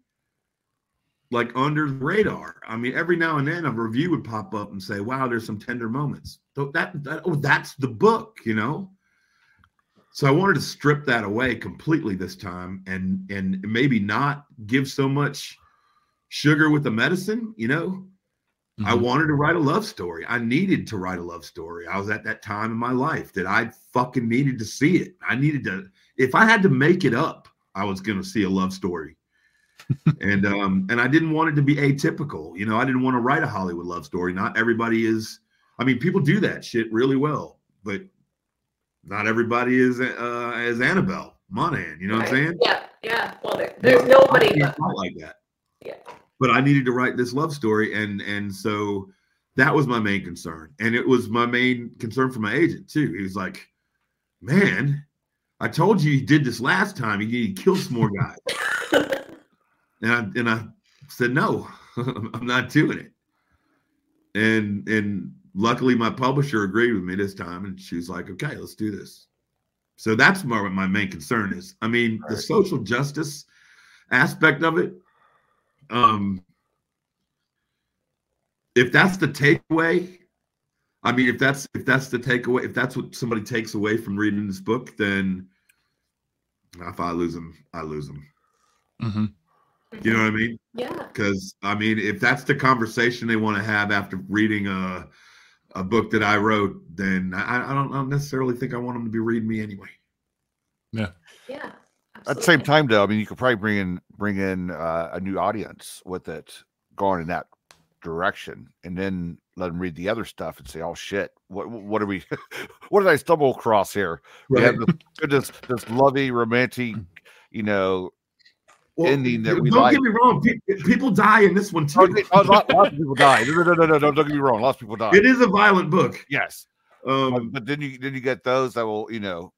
like under the radar. I mean, every now and then a review would pop up and say, "Wow, there's some tender moments." So that, that oh, that's the book, you know. So I wanted to strip that away completely this time, and and maybe not give so much sugar with the medicine, you know. Mm-hmm. I wanted to write a love story. I needed to write a love story. I was at that time in my life that I fucking needed to see it. I needed to. If I had to make it up, I was going to see a love story. and um and I didn't want it to be atypical, you know. I didn't want to write a Hollywood love story. Not everybody is. I mean, people do that shit really well, but not everybody is uh, as Annabelle Monahan. You know right. what I'm saying? Yeah, yeah. Well, there, there's yeah. nobody not like that. Yeah. But I needed to write this love story, and and so that was my main concern, and it was my main concern for my agent too. He was like, "Man, I told you you did this last time. You need to kill some more guys." And I, and I said, no, I'm not doing it. And and luckily my publisher agreed with me this time. And she was like, okay, let's do this. So that's my, my main concern is. I mean, right. the social justice aspect of it. Um, if that's the takeaway, I mean, if that's if that's the takeaway, if that's what somebody takes away from reading this book, then if I lose them, I lose them. Mm-hmm. You know what I mean? Yeah. Because I mean, if that's the conversation they want to have after reading a a book that I wrote, then I, I don't, I don't necessarily think I want them to be reading me anyway. Yeah. Yeah. Absolutely. At the same time, though, I mean, you could probably bring in bring in uh, a new audience with it, going in that direction, and then let them read the other stuff and say, "Oh shit, what what are we? What did I stumble across here? Right. We have this, this this lovey, romantic, you know." Well, ending that we don't like. Get me wrong. People die in this one too. Lots of people die. No, no, no, no, no. Don't get me wrong. Lots of people die. It is a violent book. Yes, um, but then you then you get those that will, you know,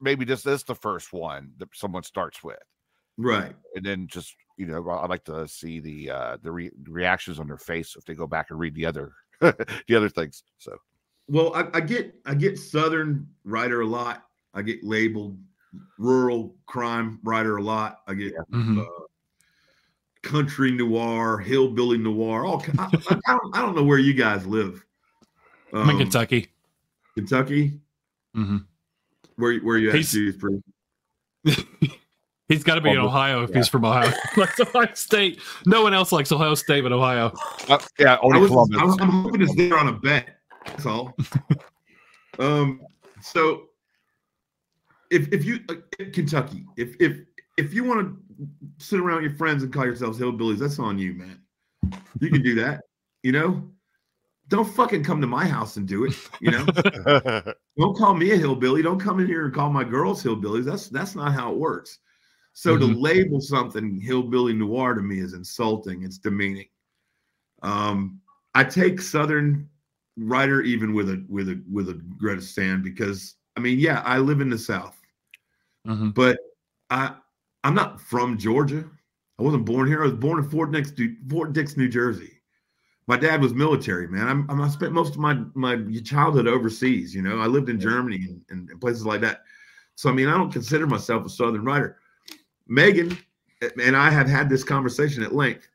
maybe this is the first one that someone starts with, right? And then just, you know, I like to see the uh, the re reactions on their face if they go back and read the other the other things. So, well, I, I get I get Southern writer a lot. I get labeled rural crime writer a lot. I get mm-hmm. uh, country noir, hillbilly noir. All I, I, I, don't, I don't know where you guys live. Um, I'm in Kentucky. Kentucky. Mm-hmm. Where where you at? He's, he's got to be in Ohio if yeah. he's from Ohio. That's Ohio State. No one else likes Ohio State but Ohio. Uh, yeah, only I was, Columbus. I was, I'm hoping it's there on a bet. That's all. um. So. If if you if Kentucky, if if if you want to sit around with your friends and call yourselves hillbillies, that's on you, man. You can do that, you know. Don't fucking come to my house and do it, you know. Don't call me a hillbilly. Don't come in here and call my girls hillbillies. That's that's not how it works. So mm-hmm. to label something hillbilly noir to me is insulting. It's demeaning. Um, I take Southern writer even with a with a with a grain of sand because. I mean, yeah, I live in the South, uh-huh. but I, I'm not from Georgia. I wasn't born here. I was born in Fort Dix, Fort Dix, New Jersey. My dad was military, man. I'm, I'm, I spent most of my, my childhood overseas, you know. I lived in Germany and, and, and places like that. So, I mean, I don't consider myself a Southern writer. Megan and I have had this conversation at length.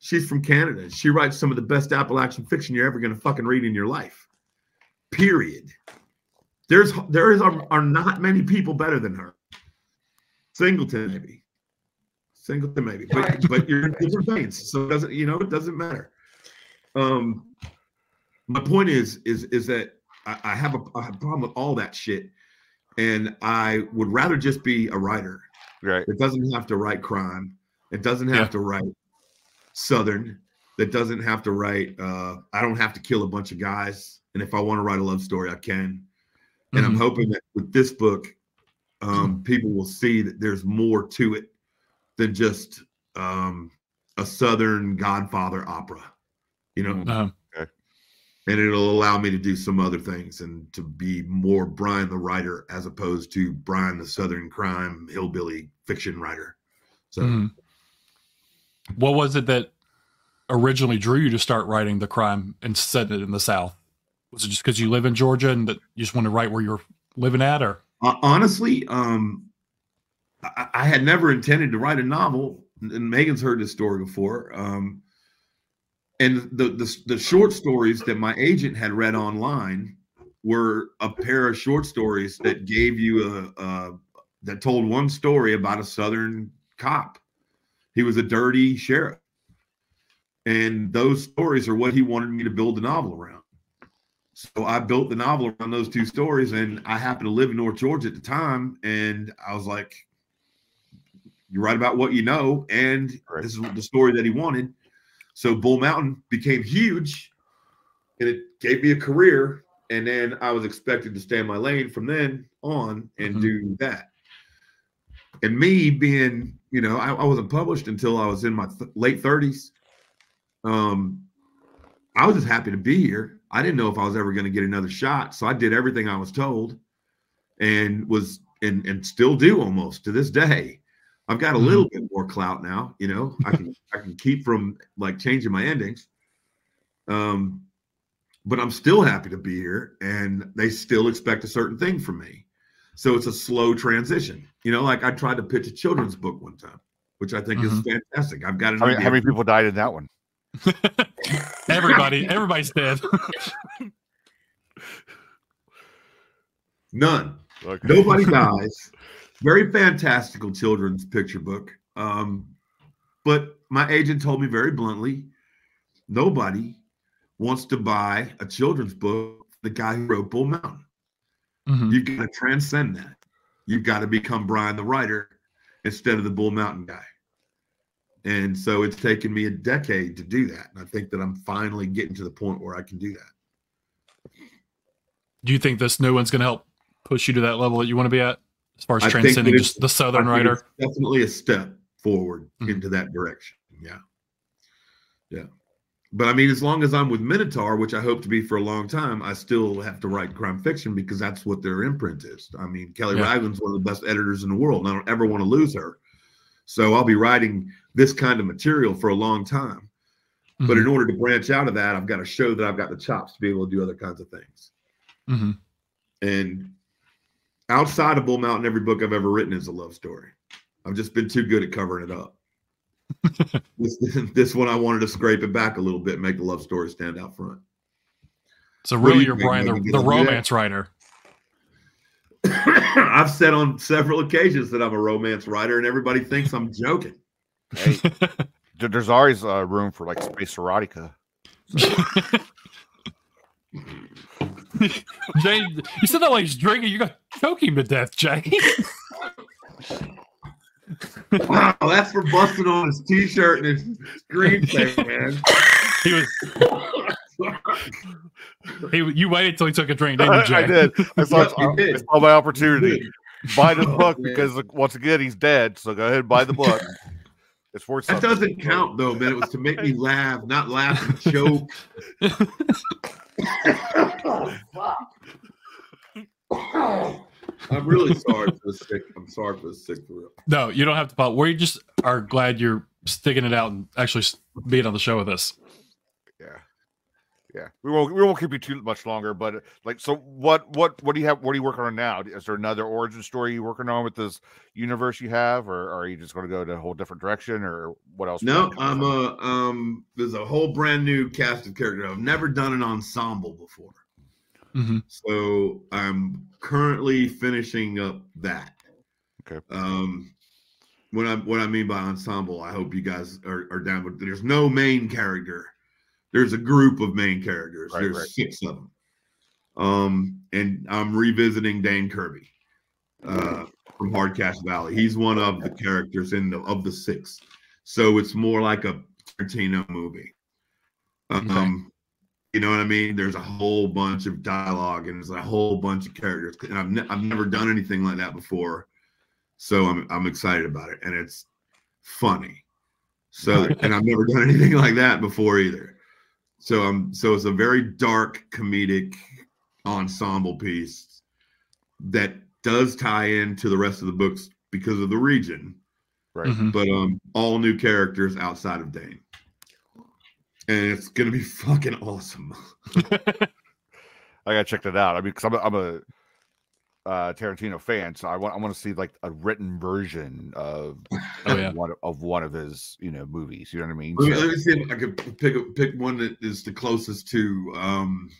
She's from Canada. She writes some of the best Appalachian fiction you're ever going to fucking read in your life, period. There's there is are, are not many people better than her. Singleton maybe, Singleton maybe, but but you're in different veins, so it doesn't you know it doesn't matter. Um, my point is is is that I, I have a I have a problem with all that shit, and I would rather just be a writer. Right. It doesn't have to write crime. It doesn't have yeah. to write Southern. That doesn't have to write. Uh, I don't have to kill a bunch of guys, and if I want to write a love story, I can. And I'm hoping that with this book, um, people will see that there's more to it than just um, a Southern Godfather opera, you know? Uh-huh. And it'll allow me to do some other things and to be more Brian the writer as opposed to Brian the Southern crime hillbilly fiction writer. So, mm. What was it that originally drew you to start writing the crime and set it in the South? Was it just because you live in Georgia and that you just want to write where you're living at, or uh, honestly, um, I, I had never intended to write a novel. And Megan's heard this story before. Um, and the, the the short stories that my agent had read online were a pair of short stories that gave you a, a that told one story about a Southern cop. He was a dirty sheriff, and those stories are what he wanted me to build a novel around. So I built the novel around those two stories, and I happened to live in North Georgia at the time. And I was like, you write about what you know. And right. This is the story that he wanted. So Bull Mountain became huge, and it gave me a career. And then I was expected to stay in my lane from then on and mm-hmm. do that. And me being, you know, I, I wasn't published until I was in my th late thirties. Um, I was just happy to be here. I didn't know if I was ever going to get another shot, so I did everything I was told, and was and and still do almost to this day. I've got a little bit more clout now, you know. I can I can keep from like changing my endings, um, but I'm still happy to be here, and they still expect a certain thing from me. So it's a slow transition, you know. Like I tried to pitch a children's book one time, which I think mm-hmm. is fantastic. I've got an how, idea. How many people died in that one? Everybody. Everybody's dead. None. Okay. Nobody dies. Very fantastical children's picture book. Um, but my agent told me very bluntly, nobody wants to buy a children's book, the guy who wrote Bull Mountain. Mm-hmm. You've got to transcend that. You've got to become Brian the writer instead of the Bull Mountain guy. And so it's taken me a decade to do that. And I think that I'm finally getting to the point where I can do that. Do you think this new one's going to help push you to that level that you want to be at as far as I transcending just the Southern writer? Definitely a step forward mm-hmm. into that direction. Yeah. Yeah. But I mean, as long as I'm with Minotaur, which I hope to be for a long time, I still have to write crime fiction because that's what their imprint is. I mean, Kelly yeah. Ragland's one of the best editors in the world, and I don't ever want to lose her. So I'll be writing this kind of material for a long time. Mm-hmm. But in order to branch out of that, I've got to show that I've got the chops to be able to do other kinds of things. Mm-hmm. And outside of Bull Mountain, every book I've ever written is a love story. I've just been too good at covering it up. this, this one I wanted to scrape it back a little bit and make the love story stand out front. So really you're Brian the, the romance writer. I've said on several occasions that I'm a romance writer and everybody thinks I'm joking. Hey, there's always uh, room for like space erotica. So. Jay, you said that while he's drinking, you got choking to death, Jackie. Wow, that's for busting on his t-shirt and his screensaver, man. He was. He, you waited till he took a drink, didn't you, Jay? I did. I saw, yes, I, did. I saw my opportunity. Buy the book oh, because once again he's dead. So go ahead and buy the book. It's worth something. That doesn't count though, man. It was to make me laugh, not laugh and choke. Oh, fuck. Oh. I'm really sorry for the sick. I'm sorry for the sick for real. No, you don't have to pop. We just are glad you're sticking it out and actually being on the show with us. Yeah, yeah. We won't. We won't keep you too much longer. But like, so what? What? What do you have? What are you working on now? Is there another origin story you're working on with this universe you have, or, or are you just going to go to a whole different direction, or what else? No, I'm a. Um, there's a whole brand new cast of characters. I've never done an ensemble before. Mm-hmm. So I'm currently finishing up that. Okay. Um, what I what I mean by ensemble, I hope you guys are, are down with. There's no main character. There's a group of main characters. Right, there's right. six of them. Um, and I'm revisiting Dan Kirby uh, from Hard Cash Valley. He's one of the characters in the of the six. So it's more like a Tarantino movie. Um. Okay. You know what I mean? There's a whole bunch of dialogue and there's a whole bunch of characters. And I've, ne- I've never done anything like that before. So I'm I'm excited about it. And it's funny. So and I've never done anything like that before either. So I'm so it's a very dark comedic ensemble piece that does tie into the rest of the books because of the region. Right. Mm-hmm. But um all new characters outside of Dane. And it's gonna be fucking awesome. I gotta check that out. I mean, because I'm a, I'm a uh, Tarantino fan, so I want I want to see like a written version of oh, yeah. one of one of his you know movies. You know what I mean? Let me, so, let me see if I could pick a, pick one that is the closest to. Um,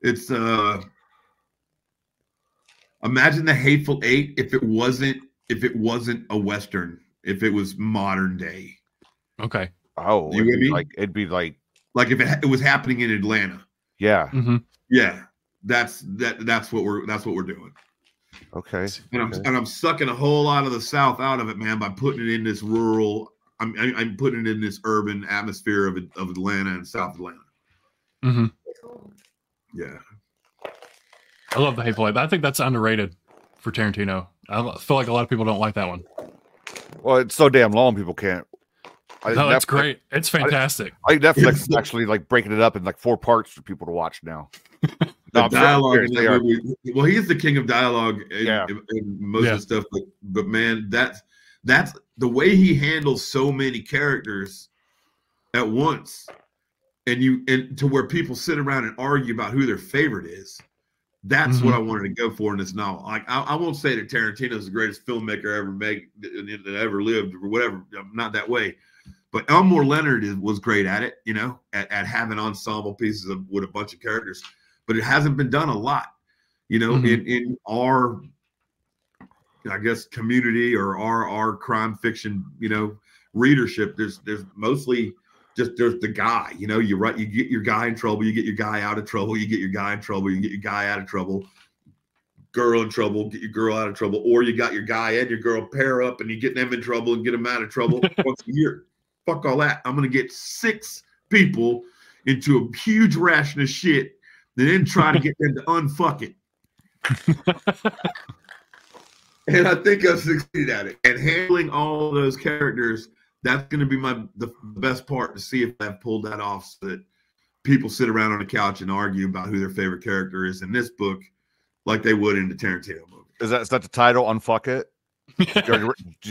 it's uh, imagine the Hateful Eight if it wasn't if it wasn't a Western, if it was modern day. Okay. Oh, it'd be, like, it'd be like, like if it, it was happening in Atlanta. Yeah, mm-hmm. yeah. That's that. That's what we're. That's what we're doing. Okay. And I'm okay. and I'm sucking a whole lot of the South out of it, man, by putting it in this rural. I'm I'm putting it in this urban atmosphere of of Atlanta and South Atlanta. Mm-hmm. Yeah. I love the Hateful Eight. I think that's underrated for Tarantino. I feel like a lot of people don't like that one. Well, it's so damn long, people can't. I no, that's Netflix, great. It's fantastic. I, I Netflix is actually like breaking it up in like four parts for people to watch now. the no, dialogue in that movie, well, he's the king of dialogue in, yeah. in, in most yeah. of the stuff, but, but man, that's that's the way he handles so many characters at once, and you and to where people sit around and argue about who their favorite is. That's mm-hmm. what I wanted to go for in this novel. Like, I, I won't say that Tarantino is the greatest filmmaker ever made, that ever lived, or whatever. I'm not that way. But Elmore Leonard is, was great at it, you know, at, at having ensemble pieces of, with a bunch of characters. But it hasn't been done a lot, you know, mm-hmm. in, in our, I guess, community or our our crime fiction, you know, readership. There's there's mostly just there's the guy, you know, you write, you get your guy in trouble, you get your guy out of trouble, you get your guy in trouble, you get your guy out of trouble, girl in trouble, get your girl out of trouble, or you got your guy and your girl pair up and you get them in trouble and get them out of trouble once a year. Fuck all that. I'm going to get six people into a huge ration of shit and then try to get them to unfuck it. And I think I've succeeded at it. And handling all those characters, that's going to be my the best part, to see if I've pulled that off, so that people sit around on a couch and argue about who their favorite character is in this book like they would in the Tarantino movie. Is that, is that the title, Unfuck It? Did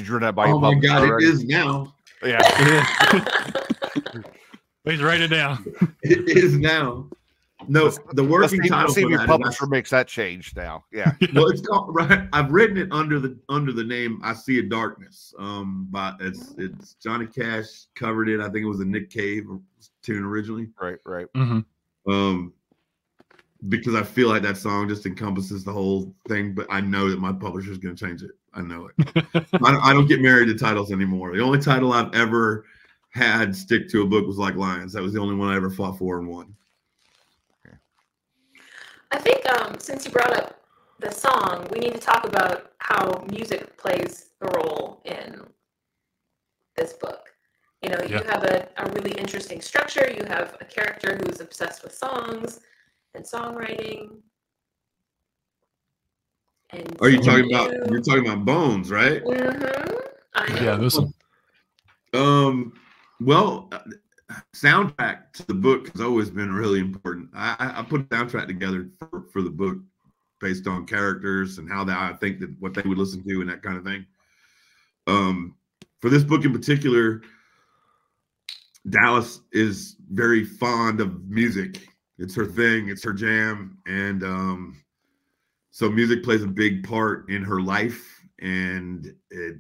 you run that by your Oh, my God, already? It is now. Yeah, it is. Please write it down. It is now. No, let's, the working let's title. See if your publisher I, makes that change now. Yeah. Well, it's called, right. I've written it under the under the name "I See a Darkness." Um, but it's it's Johnny Cash covered it. I think it was a Nick Cave tune originally. Right. Right. Mm-hmm. Um, because I feel like that song just encompasses the whole thing. But I know that my publisher's going to change it. I know it. I, don't, I don't get married to titles anymore. The only title I've ever had stick to a book was Like Lions. That was the only one I ever fought for and won. I think um, since you brought up the song, we need to talk about how music plays a role in this book. You know, yeah. you have a, a really interesting structure. You have a character who's obsessed with songs and songwriting. And Are you talking you... about you're talking about Bones, right? Mm-hmm. I yeah, this one. Um. Well. Soundtrack to the book has always been really important. I, I put a soundtrack together for, for the book based on characters and how that I think that what they would listen to and that kind of thing. Um, for this book in particular, Dallas is very fond of music. It's her thing. It's her jam. And um, so music plays a big part in her life, and it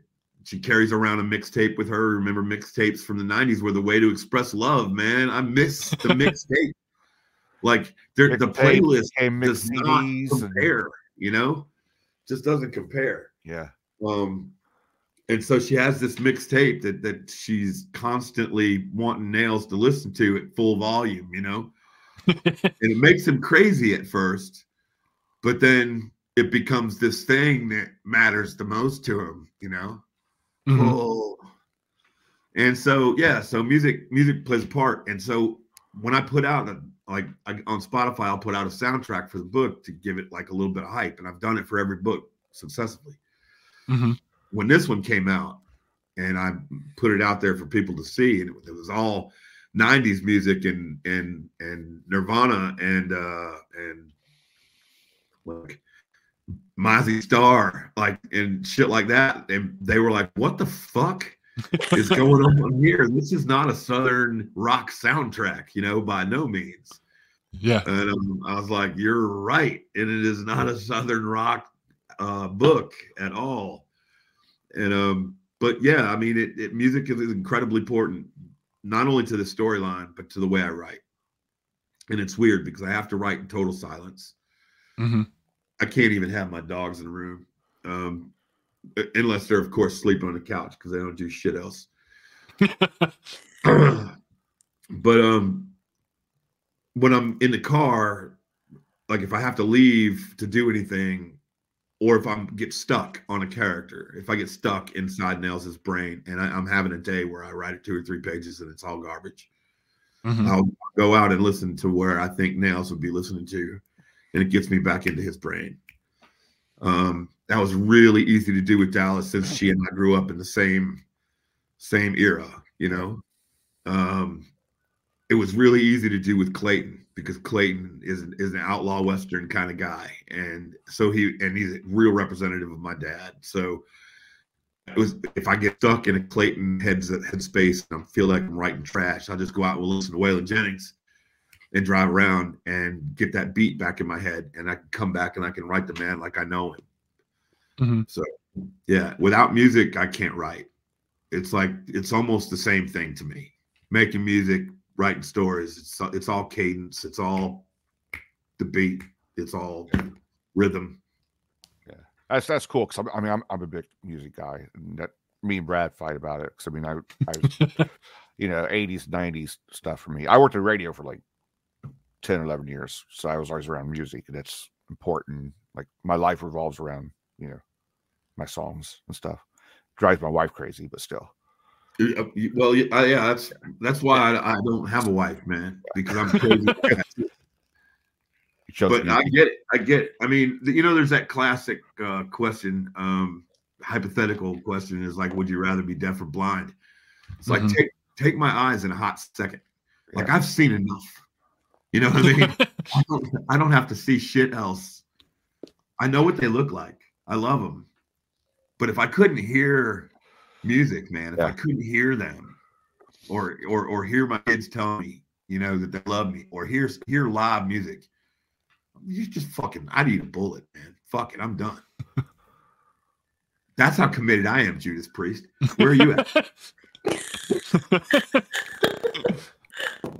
she carries around a mixtape with her. Remember mixtapes from the nineties were the way to express love, man. I miss the mixtape. Like the playlist does not compare, you know? Just doesn't compare. Yeah. Um, and so she has this mixtape that that she's constantly wanting Nails to listen to at full volume, you know? And it makes him crazy at first, but then it becomes this thing that matters the most to him, you know? Mm-hmm. Oh, and so yeah, so music music plays a part. And so when I put out a, like I, on Spotify, I'll put out a soundtrack for the book to give it like a little bit of hype, and I've done it for every book successively. Mm-hmm. When this one came out, and I put it out there for people to see, and it, it was all nineties music and and and Nirvana and uh, and like. Mozzie Star, like and shit like that, and they were like, "What the fuck is going on here? This is not a Southern rock soundtrack, you know, by no means." Yeah, and um, I was like, "You're right, and it is not a Southern rock uh, book at all." And um, but yeah, I mean, it, it music is incredibly important, not only to the storyline but to the way I write. And it's weird because I have to write in total silence. Mm-hmm. I can't even have my dogs in the room, um, unless they're, of course, sleeping on the couch because they don't do shit else. But um, when I'm in the car, like if I have to leave to do anything, or if I get stuck on a character, if I get stuck inside Nails' brain, and I, I'm having a day where I write it two or three pages and it's all garbage, mm-hmm. I'll go out and listen to where I think Nails would be listening to. And it gets me back into his brain. Um, that was really easy to do with Dallas since she and I grew up in the same same era, you know. Um, it was really easy to do with Clayton because Clayton is is an outlaw Western kind of guy, and so he and he's a real representative of my dad. So it was if I get stuck in a Clayton heads headspace and I feel like I'm writing trash, I just go out and listen to Waylon Jennings. and drive around and get that beat back in my head, and I can come back and I can write the man like I know him. Mm-hmm. So yeah, without music, I can't write. It's like, it's almost the same thing to me. Making music, writing stories, it's, it's all cadence. It's all the beat. It's all yeah. rhythm. Yeah, that's, that's cool. Cause I'm, I mean, I'm, I'm a big music guy, and that, me and Brad fight about it. Cause I mean, I, I you know, eighties, nineties stuff for me. I worked in radio for like ten, eleven years. So I was always around music, and it's important. Like my life revolves around, you know, my songs and stuff. Drives my wife crazy, but still. Well, yeah, that's that's why I, I don't have a wife, man, because I'm crazy. But I get it. I get it. I mean, you know, there's that classic uh, question, um, hypothetical question is like, would you rather be deaf or blind? It's mm-hmm. like, take take my eyes in a hot second. Like, yeah. I've seen enough. You know what I mean? I don't, I don't have to see shit else. I know what they look like. I love them. But if I couldn't hear music, man, if yeah. I couldn't hear them, or or or hear my kids tell me, you know, that they love me, or hear hear live music, you just fucking, I need a bullet, man. Fuck it, I'm done. That's how committed I am, Judas Priest. Where are you at?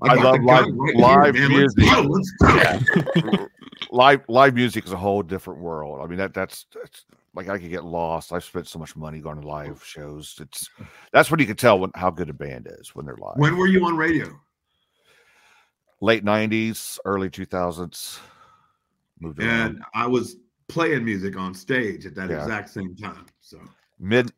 I, I love live, right live here, music. Let's go, let's go. Yeah. live live music is a whole different world. I mean, that that's. that's like I could get lost. I've spent so much money going to live shows. It's that's when you can tell when, how good a band is when they're live. When were you on radio? Late nineties, early two thousands. Moved and around. I was playing music on stage at that yeah. exact same time. So mid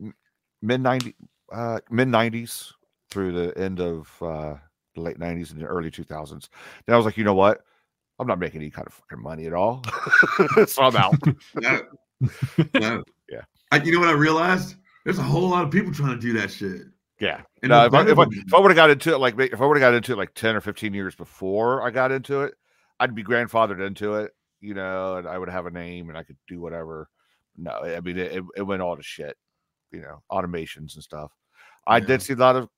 mid ninety uh, mid nineties through the end of uh, the late nineties and the early two thousands. Then I was like, you know what? I'm not making any kind of fucking money at all, so I'm out. Yeah. No. Yeah, I, you know what I realized? There's a whole lot of people trying to do that shit. Yeah, and no, if I, I, I would have got into it, like if I would have got into it like ten or fifteen years before I got into it, I'd be grandfathered into it, you know, and I would have a name and I could do whatever. No, I mean it, it went all to shit, you know, automations and stuff. I yeah. did see a lot of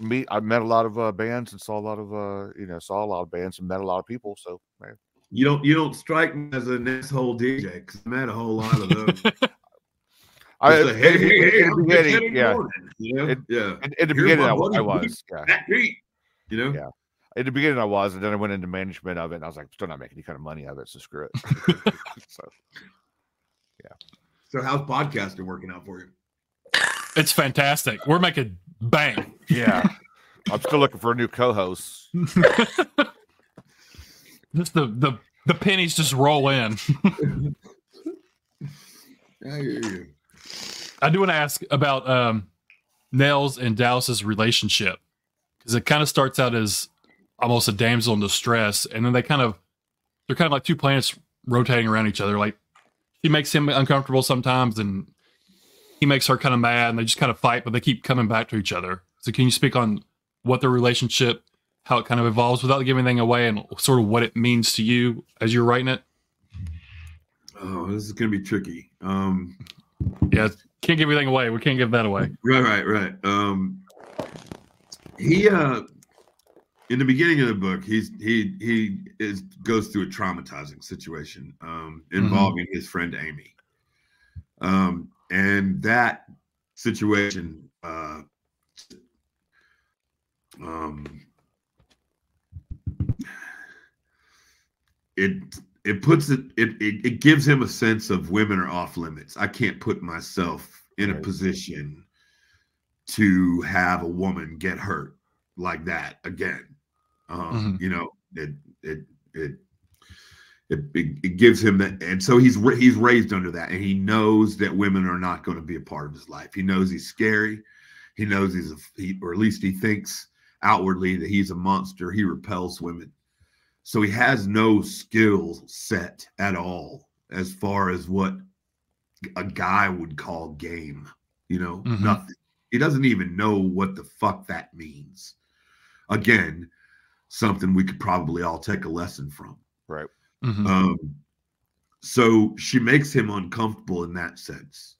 me. I met a lot of uh, bands and saw a lot of uh, you know, saw a lot of bands and met a lot of people. So man. You don't you don't strike me as an asshole D J, because I met a whole lot of those. I like, hey, hey, hey, I'm getting yeah, morning, you know? it, yeah. In, in the Here's beginning, I, I was yeah. that beat, you know, yeah. In the beginning, I was, and then I went into management of it, and I was like, still not making any kind of money out of it, so screw it. So, yeah. So, how's podcasting working out for you? It's fantastic. We're making bang. Yeah, I'm still looking for a new co-host. Just the, the the pennies just roll in. I hear you. I do want to ask about um, Nails and Dallas's relationship, because it kind of starts out as almost a damsel in distress, and then they kind of they're kind of like two planets rotating around each other. Like he makes him uncomfortable sometimes, and he makes her kind of mad, and they just kind of fight, but they keep coming back to each other. So, can you speak on what their relationship? How it kind of evolves without giving anything away, and sort of what it means to you as you're writing it? Oh, this is going to be tricky. Um, yeah, can't give anything away. We can't give that away. Right, right, right. Um, he, uh, in the beginning of the book, he's he he is goes through a traumatizing situation um, involving mm-hmm. his friend Amy, um, and that situation. Uh, um. It it puts it, it it it gives him a sense of women are off limits. I can't put myself in right. a position to have a woman get hurt like that again. Um, mm-hmm. You know, it it it it it gives him that, and so he's he's raised under that, and he knows that women are not going to be a part of his life. He knows he's scary. He knows he's a, he, or at least he thinks outwardly that he's a monster. He repels women. So he has no skill set at all as far as what a guy would call game, you know, mm-hmm. nothing. He doesn't even know what the fuck that means. Again, something we could probably all take a lesson from. Right. Mm-hmm. Um, so she makes him uncomfortable in that sense.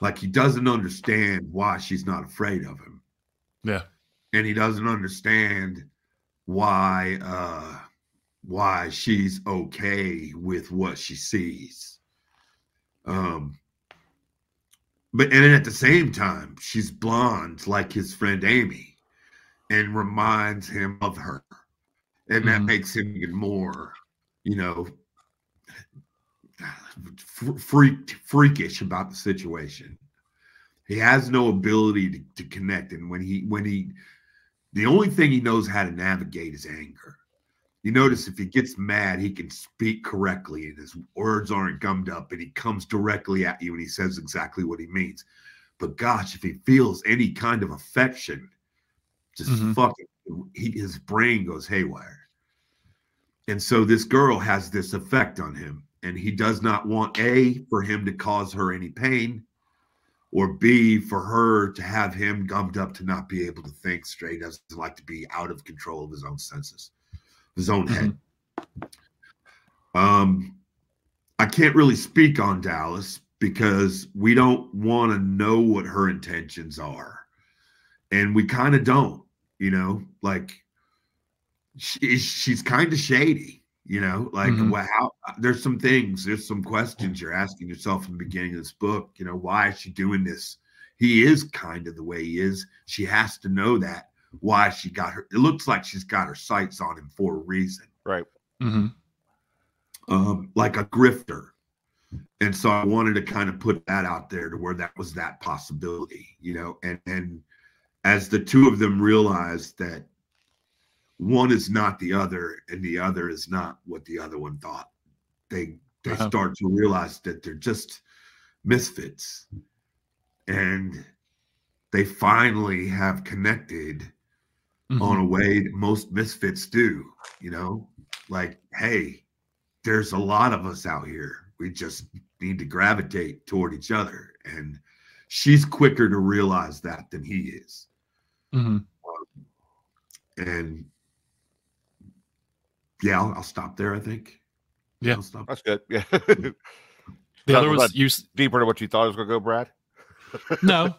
Like he doesn't understand why she's not afraid of him. Yeah. And he doesn't understand why, uh, why she's okay with what she sees. Um, but and at the same time, she's blonde like his friend Amy and reminds him of her. And that mm-hmm. makes him even more, you know, freaked, freakish about the situation. He has no ability to, to connect. And when he, when he, the only thing he knows how to navigate is anger. You notice if he gets mad, he can speak correctly and his words aren't gummed up and he comes directly at you and he says exactly what he means. But gosh, if he feels any kind of affection, just mm-hmm. fucking, he, his brain goes haywire. And so this girl has this effect on him. And he does not want A, for him to cause her any pain, or B, for her to have him gummed up to not be able to think straight. Doesn't like to be out of control of his own senses, his own head. Mm-hmm. Um, I can't really speak on Dallas because we don't want to know what her intentions are. And we kind of don't, you know, like she, she's kind of shady. You know, like, mm-hmm. well, how, there's some things, there's some questions you're asking yourself in the beginning of this book. You know, why is she doing this? He is kind of the way he is. She has to know that. Why she got her, it looks like she's got her sights on him for a reason. Right. Mm-hmm. Um, like a grifter. And so I wanted to kind of put that out there to where that was that possibility, you know, and, and as the two of them realized that one is not the other, and the other is not what the other one thought. They they uh-huh. start to realize that they're just misfits. And they finally have connected mm-hmm. on a way that most misfits do, you know? Like, hey, there's a lot of us out here. We just need to gravitate toward each other. And she's quicker to realize that than he is. Mm-hmm. And... yeah, I'll, I'll stop there, I think. Yeah, stop. That's good. Yeah. The that other was you deeper to what you thought it was going to go, Brad. No,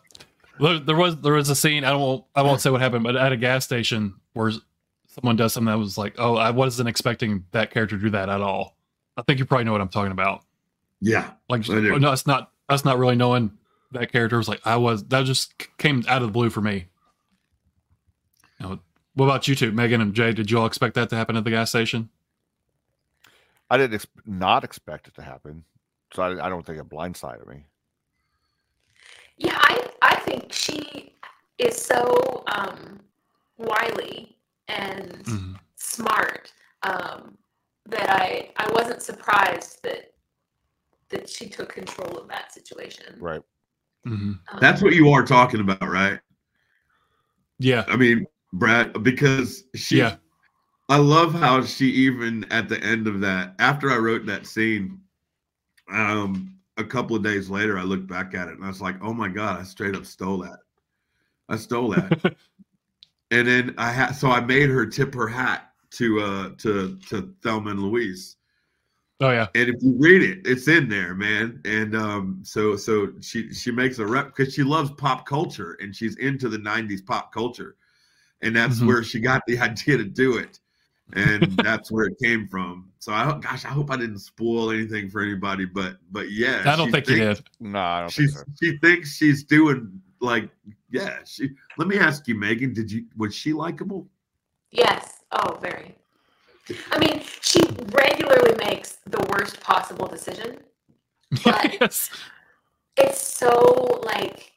there was there was a scene. I don't I won't say what happened, but at a gas station where someone does something that was like, oh, I wasn't expecting that character to do that at all. I think you probably know what I'm talking about. Yeah, like oh, no, it's not us not really knowing that character was like I was. That just came out of the blue for me. You know, what about you two, Megan and Jay? Did you all expect that to happen at the gas station? I didn't ex- not expect it to happen, so I, I don't think it blindsided me. Yeah, I, I think she is so um, wily and mm-hmm. smart um, that I, I wasn't surprised that that she took control of that situation. Right. Mm-hmm. Um, That's what you are talking about, right? Yeah. I mean... Brad, because she, yeah. I love how she even at the end of that, after I wrote that scene, um, a couple of days later, I looked back at it and I was like, oh my God, I straight up stole that. I stole that. And then I had, so I made her tip her hat to, uh, to, to Thelma and Louise. Oh yeah. And if you read it, it's in there, man. And, um, so, so she, she makes a rep because she loves pop culture and she's into the nineties pop culture. And that's mm-hmm. where she got the idea to do it. And that's where it came from. So, I hope, gosh, I hope I didn't spoil anything for anybody. But, but yeah. I don't think you did. No, I don't think so. She thinks she's doing, like, yeah. She. Let me ask you, Megan, did you was she likable? Yes. Oh, very. I mean, she regularly makes the worst possible decision. But yes. It's so, like,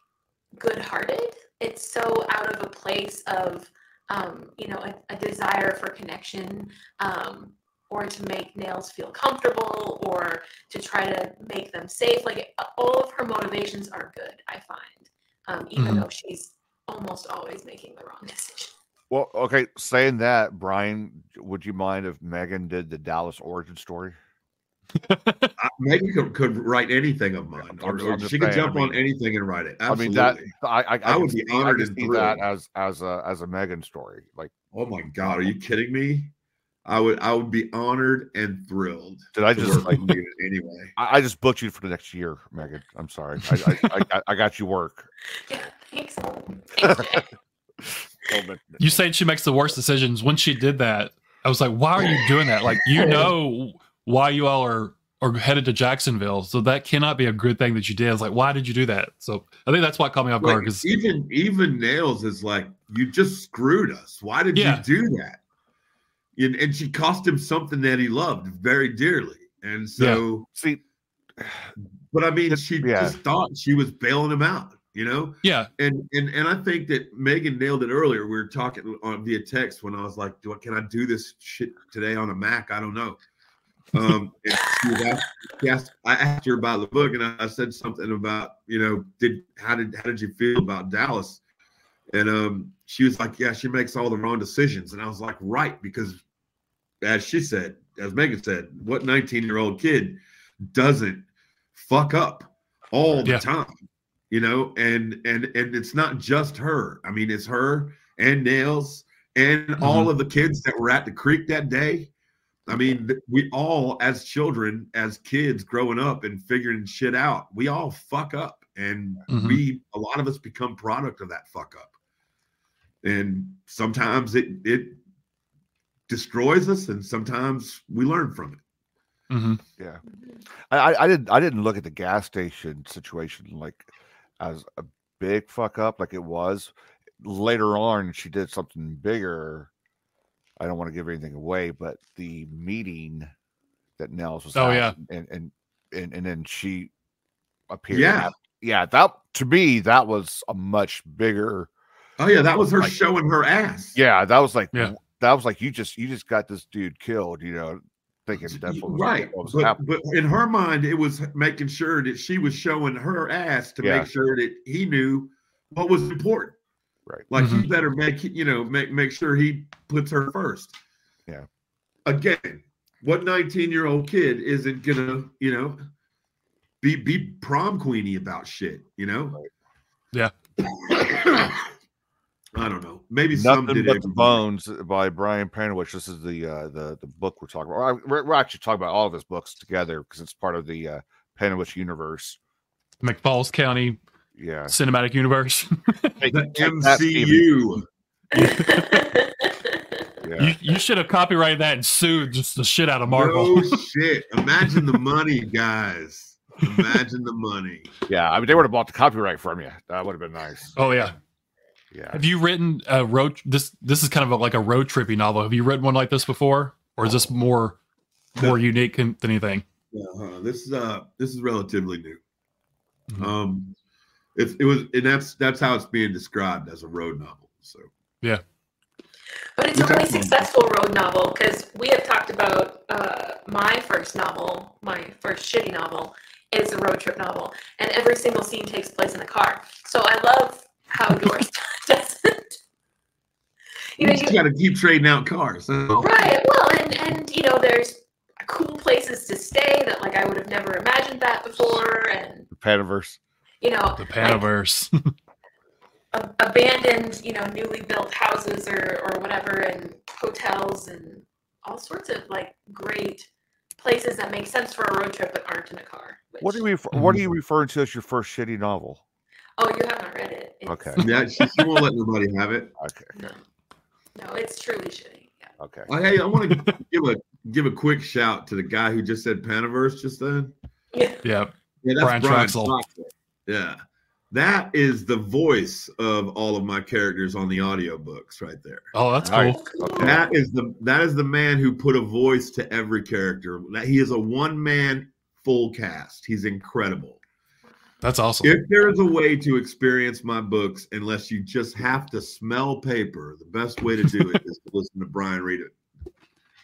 good-hearted. It's so out of a place of, um, you know, a, a desire for connection, um, or to make Nails feel comfortable, or to try to make them safe. Like, all of her motivations are good, I find, um, even mm-hmm. though she's almost always making the wrong decision. Well, okay, saying that, Brian, would you mind if Megan did the Dallas origin story? I, Megan could, could write anything of mine, or, or she could saying, jump I mean, on anything and write it. Absolutely. I mean, that I, I, I, I would be honored to see that as as a as a Megan story. Like, oh my God, are you kidding me? I would I would be honored and thrilled. Did I just like anyway? I, I just booked you for the next year, Megan. I'm sorry, I I, I, I got you work. Yeah, thanks. thanks Jay. You said she makes the worst decisions. When she did that, I was like, why are you doing that? Like, you know why you all are, are headed to Jacksonville, so that cannot be a good thing that you did. I was like, why did you do that? So I think that's why it caught me off guard. Like, even even Nails is like, you just screwed us. Why did yeah. you do that? And, and she cost him something that he loved very dearly. And so, yeah. see, but I mean, she yeah. just thought she was bailing him out, you know? Yeah. And and and I think that Megan nailed it earlier. We were talking on via text when I was like, do I, can I do this shit today on a Mac? I don't know. Um, and she was asked, she asked, I asked her about the book, and I, I said something about, you know, did how did how did you feel about Dallas? And um, she was like, yeah, she makes all the wrong decisions. And I was like, right, because as she said, as Megan said, what nineteen-year-old kid doesn't fuck up all the yeah. time, you know? And and and it's not just her. I mean, it's her and Nails and mm-hmm. all of the kids that were at the creek that day. I mean, we all, as children, as kids growing up and figuring shit out, we all fuck up. And mm-hmm. we, a lot of us become product of that fuck up. And sometimes it it destroys us, and sometimes we learn from it. Mm-hmm. Yeah, I, I didn't. I didn't look at the gas station situation like as a big fuck up, like it was. Later on, she did something bigger. I don't want to give anything away, but the meeting that Nels was. Oh yeah, and and and and then she appeared. Yeah, at, yeah. That to me, that was a much bigger. Oh yeah, that was her like, showing her ass. Yeah, that was like. Yeah. That was like, you just you just got this dude killed, you know, thinking that's what was, right. What was but, happening. But in her mind, it was making sure that she was showing her ass to yeah. make sure that he knew what was important. Right. Like mm-hmm. you better make you know make make sure he puts her first. Yeah. Again, what nineteen-year-old kid isn't gonna you know be be prom queenie about shit? You know. Right. Yeah. I don't know. Maybe Nothing some did But the Bones by Brian Panowich. This is the uh, the the book we're talking about. We're, we're actually talking about all of his books together because it's part of the uh, Panowich universe, McFalls County, yeah, cinematic universe, the M C U. Yeah. You, you should have copyrighted that and sued just the shit out of Marvel. Oh shit! Imagine the money, guys. Imagine the money. Yeah, I mean, they would have bought the copyright from you. That would have been nice. Oh yeah. Yeah. Have you written a road? This this is kind of a, like a road trippy novel. Have you read one like this before, or is this more more no. unique than anything? Uh-huh. This is uh this is relatively new. Mm-hmm. Um, it, it was, and that's that's how it's being described as a road novel. So yeah, but it's We're a really successful about. road novel because we have talked about uh, my first novel, my first shitty novel, is a road trip novel, and every single scene takes place in the car. So I love. How yours doesn't. You know, you, you got to keep trading out cars. So. Right. Well, and, and, you know, there's cool places to stay that, like, I would have never imagined that before. And the Panaverse. You know. The Panaverse. Like, ab- abandoned, you know, newly built houses or, or whatever, and hotels and all sorts of, like, great places that make sense for a road trip but aren't in a car. Which... What, do you, what are you referring to as your first shitty novel? Oh, you haven't read it. It's... Okay. Yeah, she, she won't let nobody have it. Okay. No, no, it's truly shitty. Yeah. Okay. Well, hey, I want to give a give a quick shout to the guy who just said Panaverse just then. Yeah. Yeah. Yeah, that's Brian, Brian Troxell. Yeah. That is the voice of all of my characters on the audiobooks right there. Oh, that's cool. Right. Okay. That is the that is the man who put a voice to every character. He is a one man full cast. He's incredible. That's awesome. If there is a way to experience my books, unless you just have to smell paper, the best way to do it is to listen to Brian read it.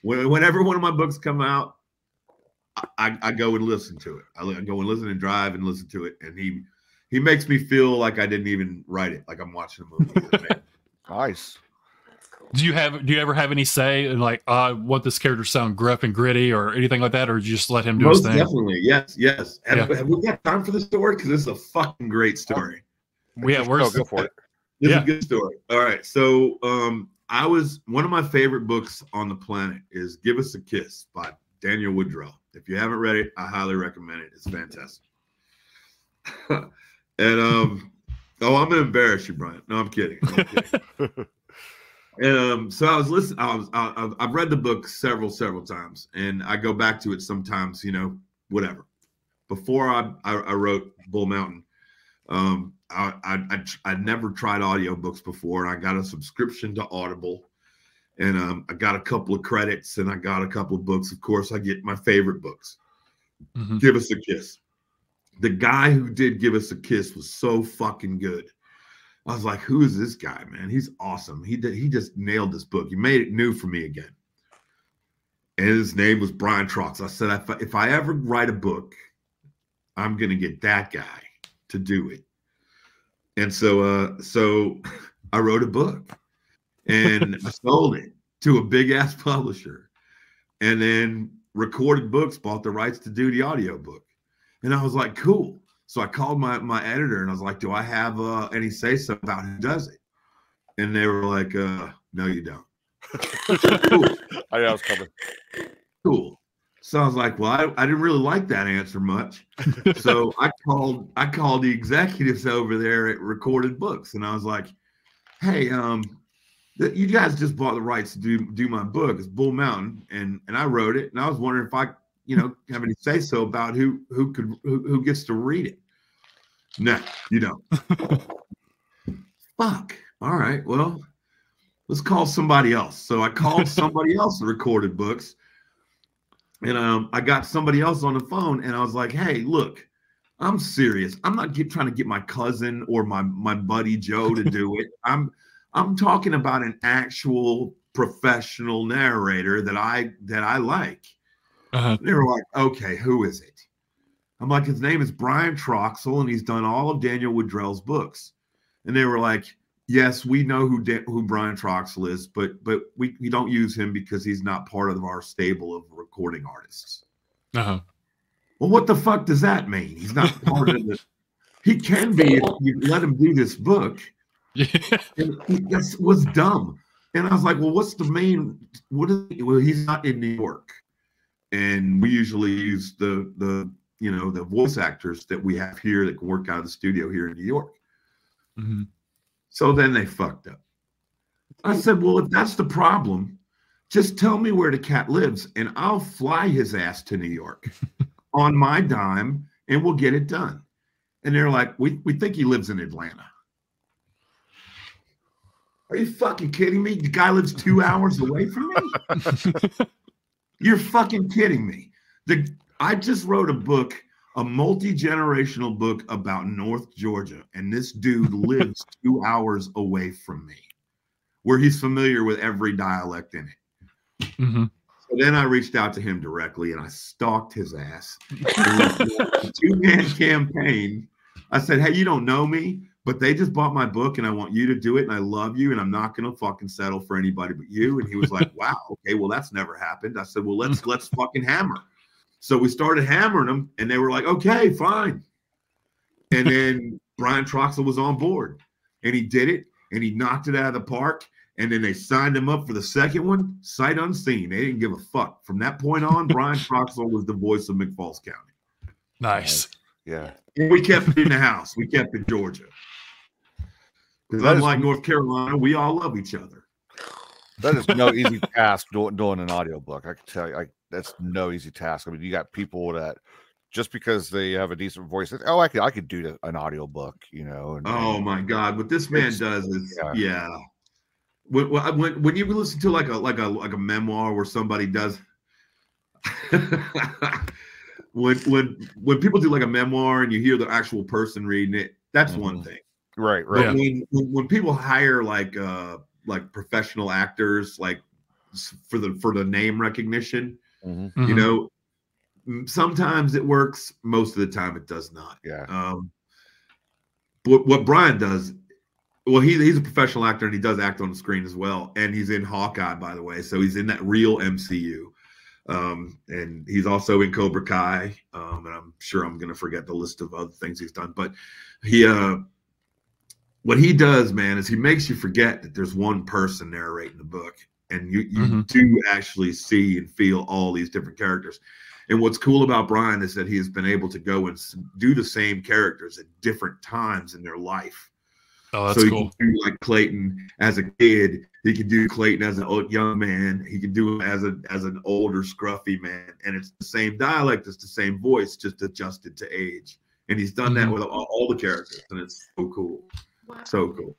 When, whenever one of my books come out, I, I go and listen to it. I go and listen and drive and listen to it. And he he makes me feel like I didn't even write it, like I'm watching a movie. Nice. Do you have? Do you ever have any say in like, oh, I want this character to sound gruff and gritty or anything like that, or do you just let him do Most his thing? Definitely, yes, yes. Yeah. Have, have we got time for this story? Because this is a fucking great story. We have words for it. This yeah. is a good story. All right, so um, I was one of my favorite books on the planet is "Give Us a Kiss" by Daniel Woodrow. If you haven't read it, I highly recommend it. It's fantastic. and um, oh, I'm gonna embarrass you, Brian. No, I'm kidding. I'm kidding. Um, so I was listening. I was, I, I've read the book several, several times, and I go back to it sometimes, you know, whatever. Before I, I, I wrote Bull Mountain, um, I, I, I, I never tried audiobooks before. And I got a subscription to Audible, and um, I got a couple of credits, and I got a couple of books. Of course, I get my favorite books. Mm-hmm. Give Us a Kiss. The guy who did Give Us a Kiss was so fucking good. I was like, who is this guy, man? He's awesome. He did, he just nailed this book. He made it new for me again. And his name was Brian Troxell. I said, if I, if I ever write a book, I'm going to get that guy to do it. And so, uh, so I wrote a book and I sold it to a big ass publisher. And then Recorded Books bought the rights to do the audiobook. And I was like, cool. So I called my, my editor and I was like, do I have uh, any say so about who does it? And they were like, uh, no, you don't. Cool. I was coming. Cool. So I was like, well, I, I didn't really like that answer much. So I called I called the executives over there at Recorded Books. And I was like, hey, um, you guys just bought the rights to do, do my book. It's Bull Mountain. And, and I wrote it. And I was wondering if I – you know, have any say so about who who could who, who gets to read it. No, you don't. Fuck. All right. Well, let's call somebody else. So I called somebody else that Recorded Books, and um, I got somebody else on the phone, and I was like, "Hey, look, I'm serious. I'm not get, trying to get my cousin or my my buddy Joe to do it. I'm I'm talking about an actual professional narrator that I that I like." Uh-huh. They were like, okay, who is it? I'm like, his name is Brian Troxell, and he's done all of Daniel Woodrell's books. And they were like, yes, we know who da who Brian Troxell is, but but we, we don't use him because he's not part of our stable of recording artists. Uh-huh. Well, what the fuck does that mean? He's not part of the – he can be if you let him do this book. Yeah. That was dumb. And I was like, well, what's the main – what is – well, he's not in New York. And we usually use the, the you know, the voice actors that we have here that can work out of the studio here in New York. Mm-hmm. So then they fucked up. I said, well, if that's the problem, just tell me where the cat lives, and I'll fly his ass to New York on my dime, and we'll get it done. And they're like, we, we think he lives in Atlanta. Are you fucking kidding me? The guy lives two hours away from me? You're fucking kidding me. The, I just wrote a book, a multi-generational book about North Georgia, and this dude lives two hours away from me, where he's familiar with every dialect in it. Mm-hmm. So then I reached out to him directly, and I stalked his ass. Two-man campaign. I said, hey, you don't know me, but they just bought my book, and I want you to do it, and I love you, and I'm not going to fucking settle for anybody but you. And he was like, wow, okay, well, that's never happened. I said, well, let's let's fucking hammer. So we started hammering them, and they were like, okay, fine. And then Brian Troxell was on board, and he did it, and he knocked it out of the park, and then they signed him up for the second one, sight unseen. They didn't give a fuck. From that point on, Brian Troxell was the voice of McFalls County. Nice. Yeah. And we kept it in the house. We kept it in Georgia. Because unlike North Carolina, we all love each other. That is no easy task doing, doing an audiobook. I can tell you, I, that's no easy task. I mean, you got people that just because they have a decent voice, oh, I could, I could do an audiobook, you know. And, oh, and, my God. What this man does is, yeah. yeah. When, when, when you listen to like a, like, a, like a memoir where somebody does – when, when, when people do like a memoir and you hear the actual person reading it, that's mm-hmm. one thing. Right, right. But when, when people hire like uh like professional actors, like for the for the name recognition, mm-hmm. you know, sometimes it works, most of the time it does not. Yeah. Um. But what Brian does, well, he he's a professional actor and he does act on the screen as well, and he's in Hawkeye, by the way, so he's in that real M C U. Um, and he's also in Cobra Kai. Um, and I'm sure I'm gonna forget the list of other things he's done, but he uh. What he does, man, is he makes you forget that there's one person narrating the book, and you, you mm-hmm. do actually see and feel all these different characters. And what's cool about Brian is that he has been able to go and do the same characters at different times in their life. Oh, that's so he cool. Can do like Clayton as a kid. He could do Clayton as an young man. He could do it as a as an older scruffy man. And it's the same dialect. It's the same voice, just adjusted to age. And he's done that with all, all the characters. And it's so cool. Wow. So cool.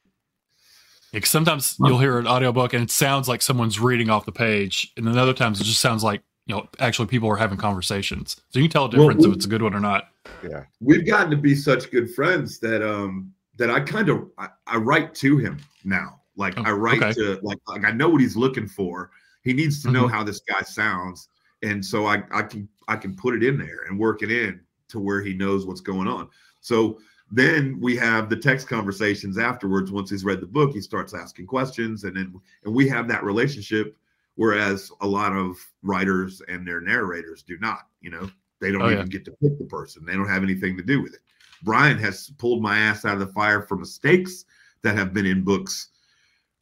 Yeah, 'cause sometimes you'll hear an audiobook and it sounds like someone's reading off the page. And then other times it just sounds like, you know, actually people are having conversations. So you can tell a difference well, we, if it's a good one or not. Yeah. We've gotten to be such good friends that um that I kind of I, I write to him now. Like oh, I write okay. to like like I know what he's looking for. He needs to know mm-hmm. how this guy sounds. And so I, I can I can put it in there and work it in to where he knows what's going on. So then we have the text conversations afterwards. Once he's read the book, he starts asking questions, and then and we have that relationship. Whereas a lot of writers and their narrators do not, you know, they don't oh, even yeah. get to pick the person. They don't have anything to do with it. Brian has pulled my ass out of the fire for mistakes that have been in books,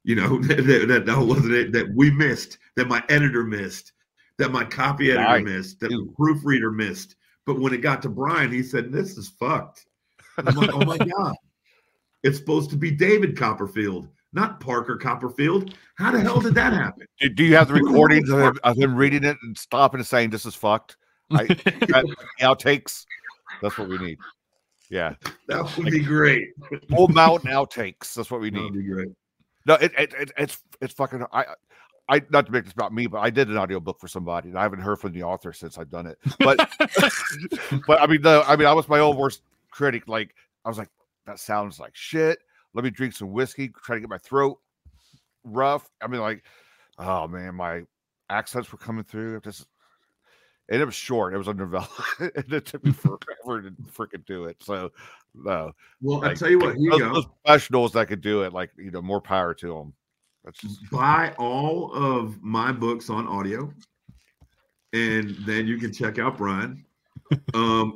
you know, that that, that wasn't it, that we missed, that my editor missed, that my copy editor I, missed, that the proofreader missed. But when it got to Brian, he said, "This is fucked." And I'm like, "Oh my God, it's supposed to be David Copperfield, not Parker Copperfield. How the hell did that happen?" Do you have the recordings of him, of him reading it and stopping and saying, "This is fucked"? I, that, outtakes. That's what we need. Yeah, that would like, be great. Bull Mountain outtakes. That's what we need. That would be great. No, it, it, it it's it's fucking. I I not to make this about me, but I did an audiobook for somebody, and I haven't heard from the author since I've done it. But but I mean, no, I mean, I was my own worst critic. Like I was like, that sounds like shit. Let me drink some whiskey, try to get my throat rough. I mean, like, oh man, my accents were coming through. Just, and it was short. It was a novella. And it took me forever to freaking do it. So, no. Well, like, I tell you what, here those, you go. Those professionals that could do it, like, you know, more power to them. That's just... Buy all of my books on audio, and then you can check out Brian. um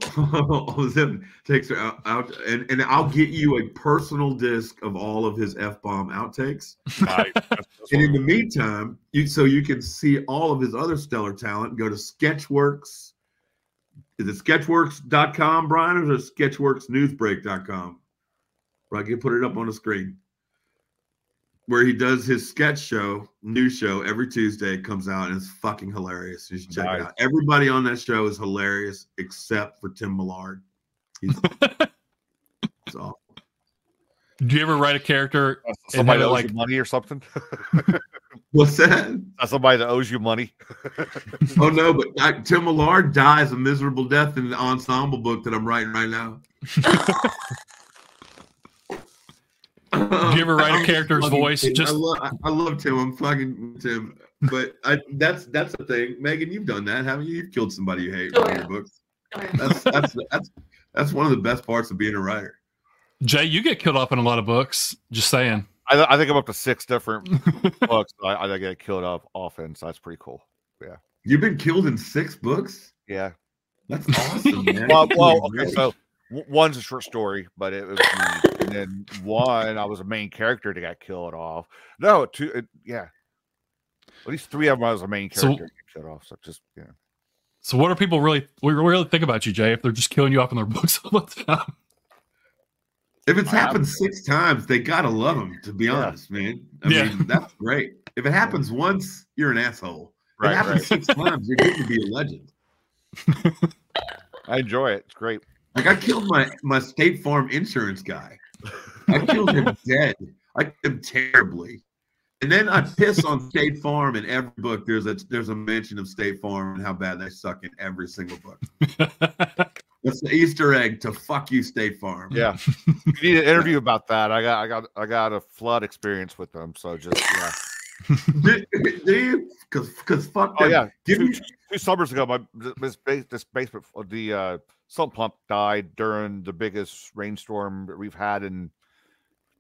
takes her out, out and, and I'll get you a personal disc of all of his F-bomb outtakes. Right. That's, that's and in the meantime, you so you can see all of his other stellar talent. Go to Sketchworks. Is it sketchworks dot com, Brian, or is it sketchworks news break dot com? Right, you can put it up on the screen. Where he does his sketch show, new show, every Tuesday. It comes out and it's fucking hilarious. You should check nice. it out. Everybody on that show is hilarious except for Tim Millard. He's it's awful. Do you ever write a character? Uh, somebody that owes like, you money or something? What's that? Uh, somebody that owes you money. Oh, no, but I, Tim Millard dies a miserable death in the ensemble book that I'm writing right now. Do you ever write a character's voice? Tim. Just I love, I love Tim. I'm fucking Tim. But I, that's that's the thing, Megan. You've done that, haven't you? You've killed somebody you hate oh, in yeah. your books. Oh, yeah. That's that's that's that's one of the best parts of being a writer. Jay, you get killed up in a lot of books. Just saying. I, I think I'm up to six different books. I, I get killed up often, so that's pretty cool. Yeah. You've been killed in six books. Yeah. That's awesome, man. Well, well okay, so one's a short story, but it was. And then one, I was a main character that got killed off. No, two, it, yeah. At least three of them I was a main character so, that got killed off. So just yeah. So what are people really we really think about you, Jay? If they're just killing you off in their books all the time? If it's I happened six times, they gotta love them. To be yeah. honest, man. I yeah. mean, that's great. If it happens once, you're an asshole. If right, it happens right. six times, you're going to be a legend. I enjoy it. It's great. Like I killed my my State Farm insurance guy. I killed him dead. I killed him terribly. And then I piss on State Farm in every book. There's a there's a mention of State Farm and how bad they suck in every single book. That's the Easter egg to fuck you, State Farm. Yeah. You need an interview about that. I got I got I got a flood experience with them. So just yeah. Do you? Because because fuck them. Oh yeah. Give two, me- two summers ago, my this base, this basement the uh, sump pump died during the biggest rainstorm that we've had in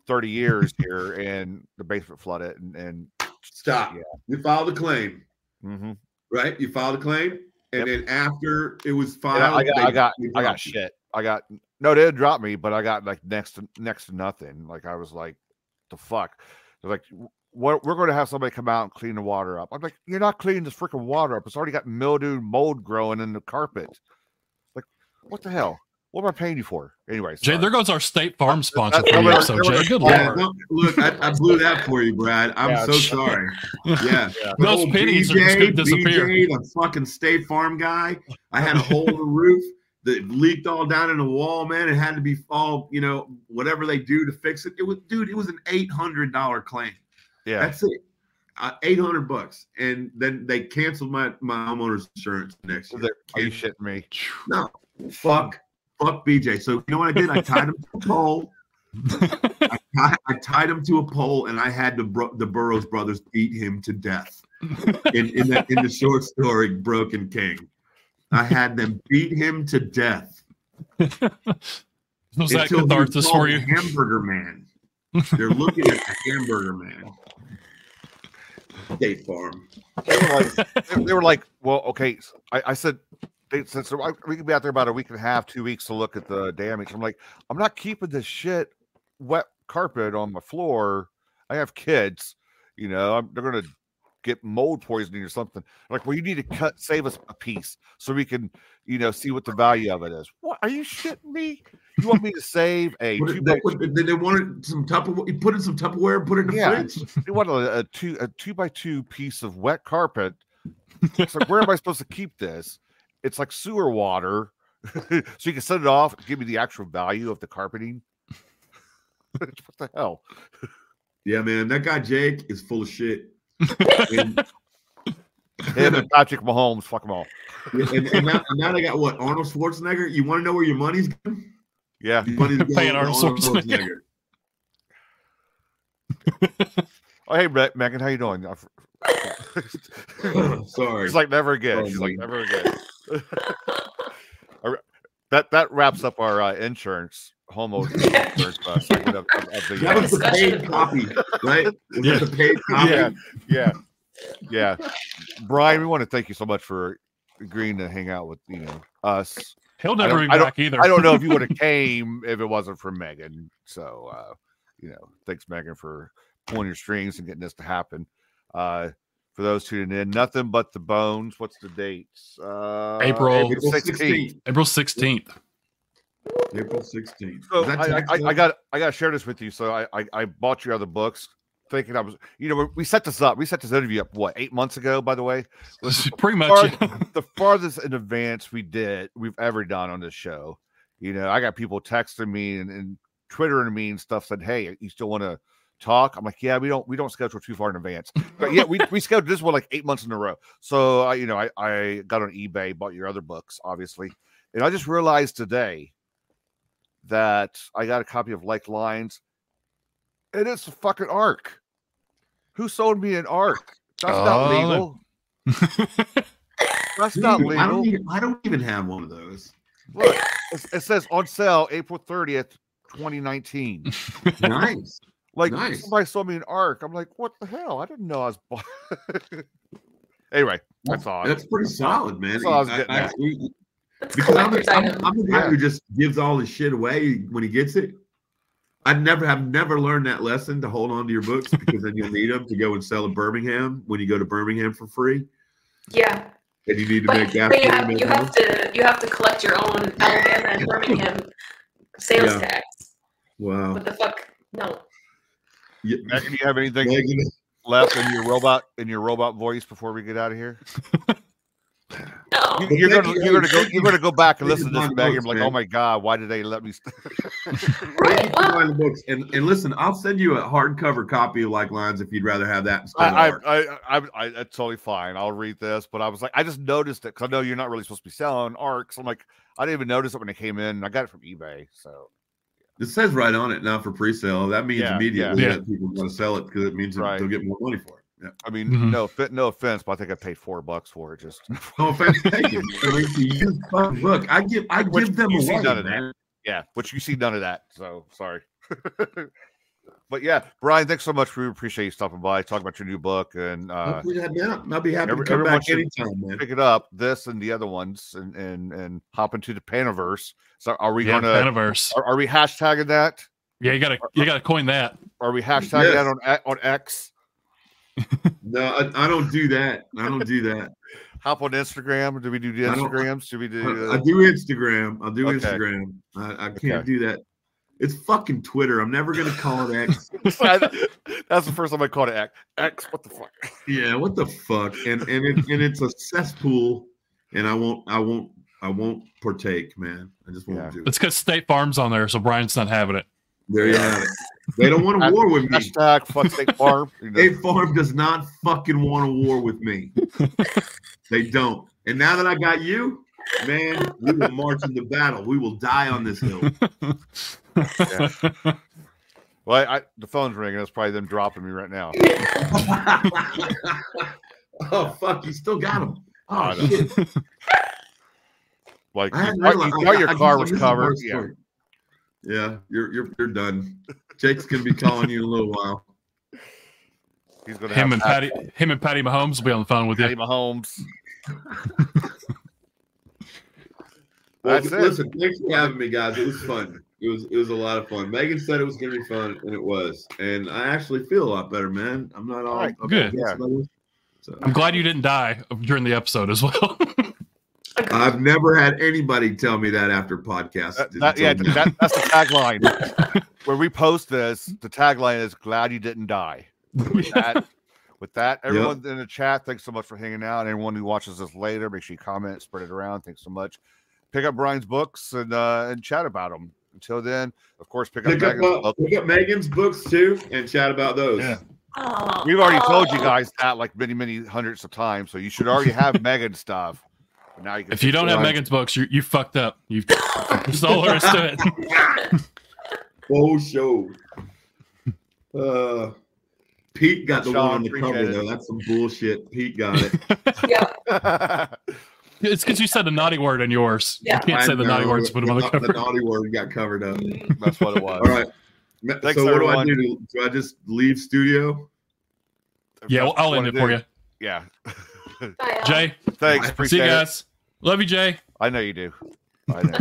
thirty years here, and the basement flooded. And, and stop. Yeah. You filed a claim, mm-hmm. right? You filed a claim, and yep. then after it was filed, yeah, I got, I got, I got shit. You. I got no, they didn't drop me, but I got like next to next to nothing. Like I was like, the fuck, they're like. What, we're going to have somebody come out and clean the water up. I'm like, you're not cleaning this freaking water up. It's already got mildew mold growing in the carpet. Like, what the hell? What am I paying you for? Anyways, Jay, there goes our State Farm sponsor. For you, so Jay, good yeah, Lord. Look, look I, I blew that for you, Brad. I'm yeah, so sorry. Yeah. yeah. Those pennies B J, are just going to disappear. B J, the fucking State Farm guy. I had a hole in the roof that leaked all down in the wall, man. It had to be all, you know, whatever they do to fix it. It was, dude, it was an eight hundred dollar claim. Yeah. That's it. Uh, eight hundred bucks, and then they canceled my, my homeowner's insurance next year. Are you shitting me? No. Fuck. Fuck B J. So you know what I did? I tied him to a pole. I, tied, I tied him to a pole, and I had the bro- the Burroughs brothers beat him to death in in, that, in the short story Broken King. I had them beat him to death. Was that catharsis for you? Hamburger Man. They're looking at the Hamburger Man. State Farm. They were like, they, they were like, well, okay. I, I said. They, since we could be out there about a week and a half, two weeks to look at the damage. I'm like, I'm not keeping this shit wet carpet on my floor. I have kids, you know, I'm, they're going to get mold poisoning or something. I'm like, well, you need to cut, save us a piece so we can, you know, see what the value of it is. What are you shitting me? You want me to save a two by two? They wanted some Tupperware. You put in some Tupperware and put it in the yeah, fridge. They wanted a, a two a two by two piece of wet carpet. It's like, where am I supposed to keep this? It's like sewer water. So you can set it off and give me the actual value of the carpeting. What the hell? Yeah, man. That guy Jake is full of shit. And, him and Patrick Mahomes. Fuck them all. And, and, now, and now they got what? Arnold Schwarzenegger? You want to know where your money's going? Yeah. Your money's going paying Arnold Schwarzenegger. Schwarzenegger. Oh, hey, Megan. How you doing? I, sorry. She's like never again. She's like never again. that that wraps up our uh, insurance homeowner insurance uh, segment of, of, of the that was the paid copy, right? Was yeah. That the paid copy? Yeah, yeah, yeah. Brian, we want to thank you so much for agreeing to hang out with you know us. He'll never be back either. I don't know if you would have came if it wasn't for Megan. So uh, you know, thanks Megan for pulling your strings and getting this to happen. Uh, for those tuning in, Nothing But the Bones. What's the dates? Uh, April sixteenth. April sixteenth. April sixteenth. So I, I, I got I got to share this with you. So I, I I bought your other books, thinking I was you know we set this up. We set this interview up what eight months ago. By the way, this is pretty much far, the farthest in advance we did we've ever done on this show. You know, I got people texting me and, and Twittering me and stuff said, "Hey, you still want to talk?" I'm like, yeah, we don't we don't schedule too far in advance, but yeah, we, we scheduled this one like eight months in a row. So I, you know, I, I got on eBay, bought your other books, obviously, and I just realized today that I got a copy of Like Lions. It is a fucking arc. Who sold me an arc? That's oh. not legal. That's Dude, not legal. I don't, even, I don't even have one of those. Look, it, it says on sale April thirtieth, twenty nineteen. Nice. Like nice. Somebody sold me an arc. I'm like, what the hell? I didn't know I was. Anyway, that's all. That's pretty solid, man. That's all I was getting I, at. I, because I'm, I'm, I'm the guy yeah. who just gives all his shit away when he gets it. I never have never learned that lesson to hold on to your books because then you'll need them to go and sell in Birmingham when you go to Birmingham for free. Yeah. And you need to but, make that. You, have, you have to. You have to collect your own Alabama and Birmingham sales yeah. tax. Wow. What the fuck? No. Yeah. Megan, do you have anything Megan. left in your robot in your robot voice before we get out of here? No. You, you're gonna you're gonna go you're gonna go back and listen to this, Megan. Like, man. Oh my God, why did they let me? Right. Well, books. And and listen, I'll send you a hardcover copy of Like Lions if you'd rather have that. I I, I I I that's totally fine. I'll read this, but I was like, I just noticed it because I know you're not really supposed to be selling arcs. I'm like, I didn't even notice it when it came in. I got it from eBay, so. It says right on it, not for pre-sale. That means yeah, immediately yeah. that people want to sell it because it means right. they'll get more money for it. Yeah. I mean, mm-hmm. no, no offense, but I think I paid four bucks for it. Just no offense taken. Look, I give, I which give them away. None of that. Yeah, which you see none of that. So sorry. But yeah, Brian, thanks so much. We appreciate you stopping by, talking about your new book, and uh, I'll be happy every, to come back anytime, man. Pick it up, this and the other ones, and and and hop into the Panaverse. So, are we yeah, gonna Panaverse? Are, are we hashtagging that? Yeah, you gotta are, you gotta coin that. Are we hashtagging yes. that on on X? No, I, I don't do that. I don't do that. hop on Instagram? Do we do the Instagrams? Do we do? Uh... I do Instagram. I'll do okay. Instagram. I, I can't okay. do that. It's fucking Twitter. I'm never gonna call it X. That's the first time I called it X. X. What the fuck? Yeah. What the fuck? And and it, and it's a cesspool. And I won't. I won't. I won't partake, man. I just won't yeah. do it. It's because State Farm's on there, so Brian's not having it. There you have it. They don't want a war with me. Hashtag fuck State Farm. State Farm does not fucking want a war with me. They don't. And now that I got you, man, we will march into battle. We will die on this hill. Yeah. Well, I, I, the phone's ringing. It's probably them dropping me right now. Oh, fuck. You still got him. Oh, shit. Like, I you, realized, you know I, your I, car I was covered. Yeah. Yeah, you're you're you're done. Jake's gonna be calling you in a little while. He's gonna him have and Patty, time. him and Patty Mahomes will be on the phone with Patty you. Patty Mahomes. Well, listen, thanks for having me, guys. It was fun. It was it was a lot of fun. Megan said it was gonna be fun, and it was. And I actually feel a lot better, man. I'm not all, all right, good. Yeah. So. I'm glad you didn't die during the episode as well. I've never had anybody tell me that after podcasts. That, that, yeah, that, that's the tagline. Where we post this, the tagline is "Glad you didn't die." With that, with that everyone yep. in the chat, thanks so much for hanging out. Everyone who watches this later, make sure you comment, spread it around. Thanks so much. Pick up Brian's books and uh, and chat about them. Until then, of course, pick up, pick Megan's, up, pick up Megan's books too and chat about those. Yeah. Oh, We've already oh. told you guys that like many, many hundreds of times, so you should already have Megan's stuff. Now you if you don't have Megan's books, you you fucked up. You stole her to it. Oh, show. Uh, Pete got the Sean one on the cover though. That's some bullshit. Pete got it. Yeah. It's because you said a naughty word in yours. Yeah. You can't I say the naughty words. To put them on the cover. The naughty word got covered up. That's what it was. All right. Thanks, so everyone. What do I do? Do I just leave studio? Yeah, well, I'll end it for you. Yeah. Jay, thanks. Appreciate See you guys. It. Love you, Jay. I know you do. I know.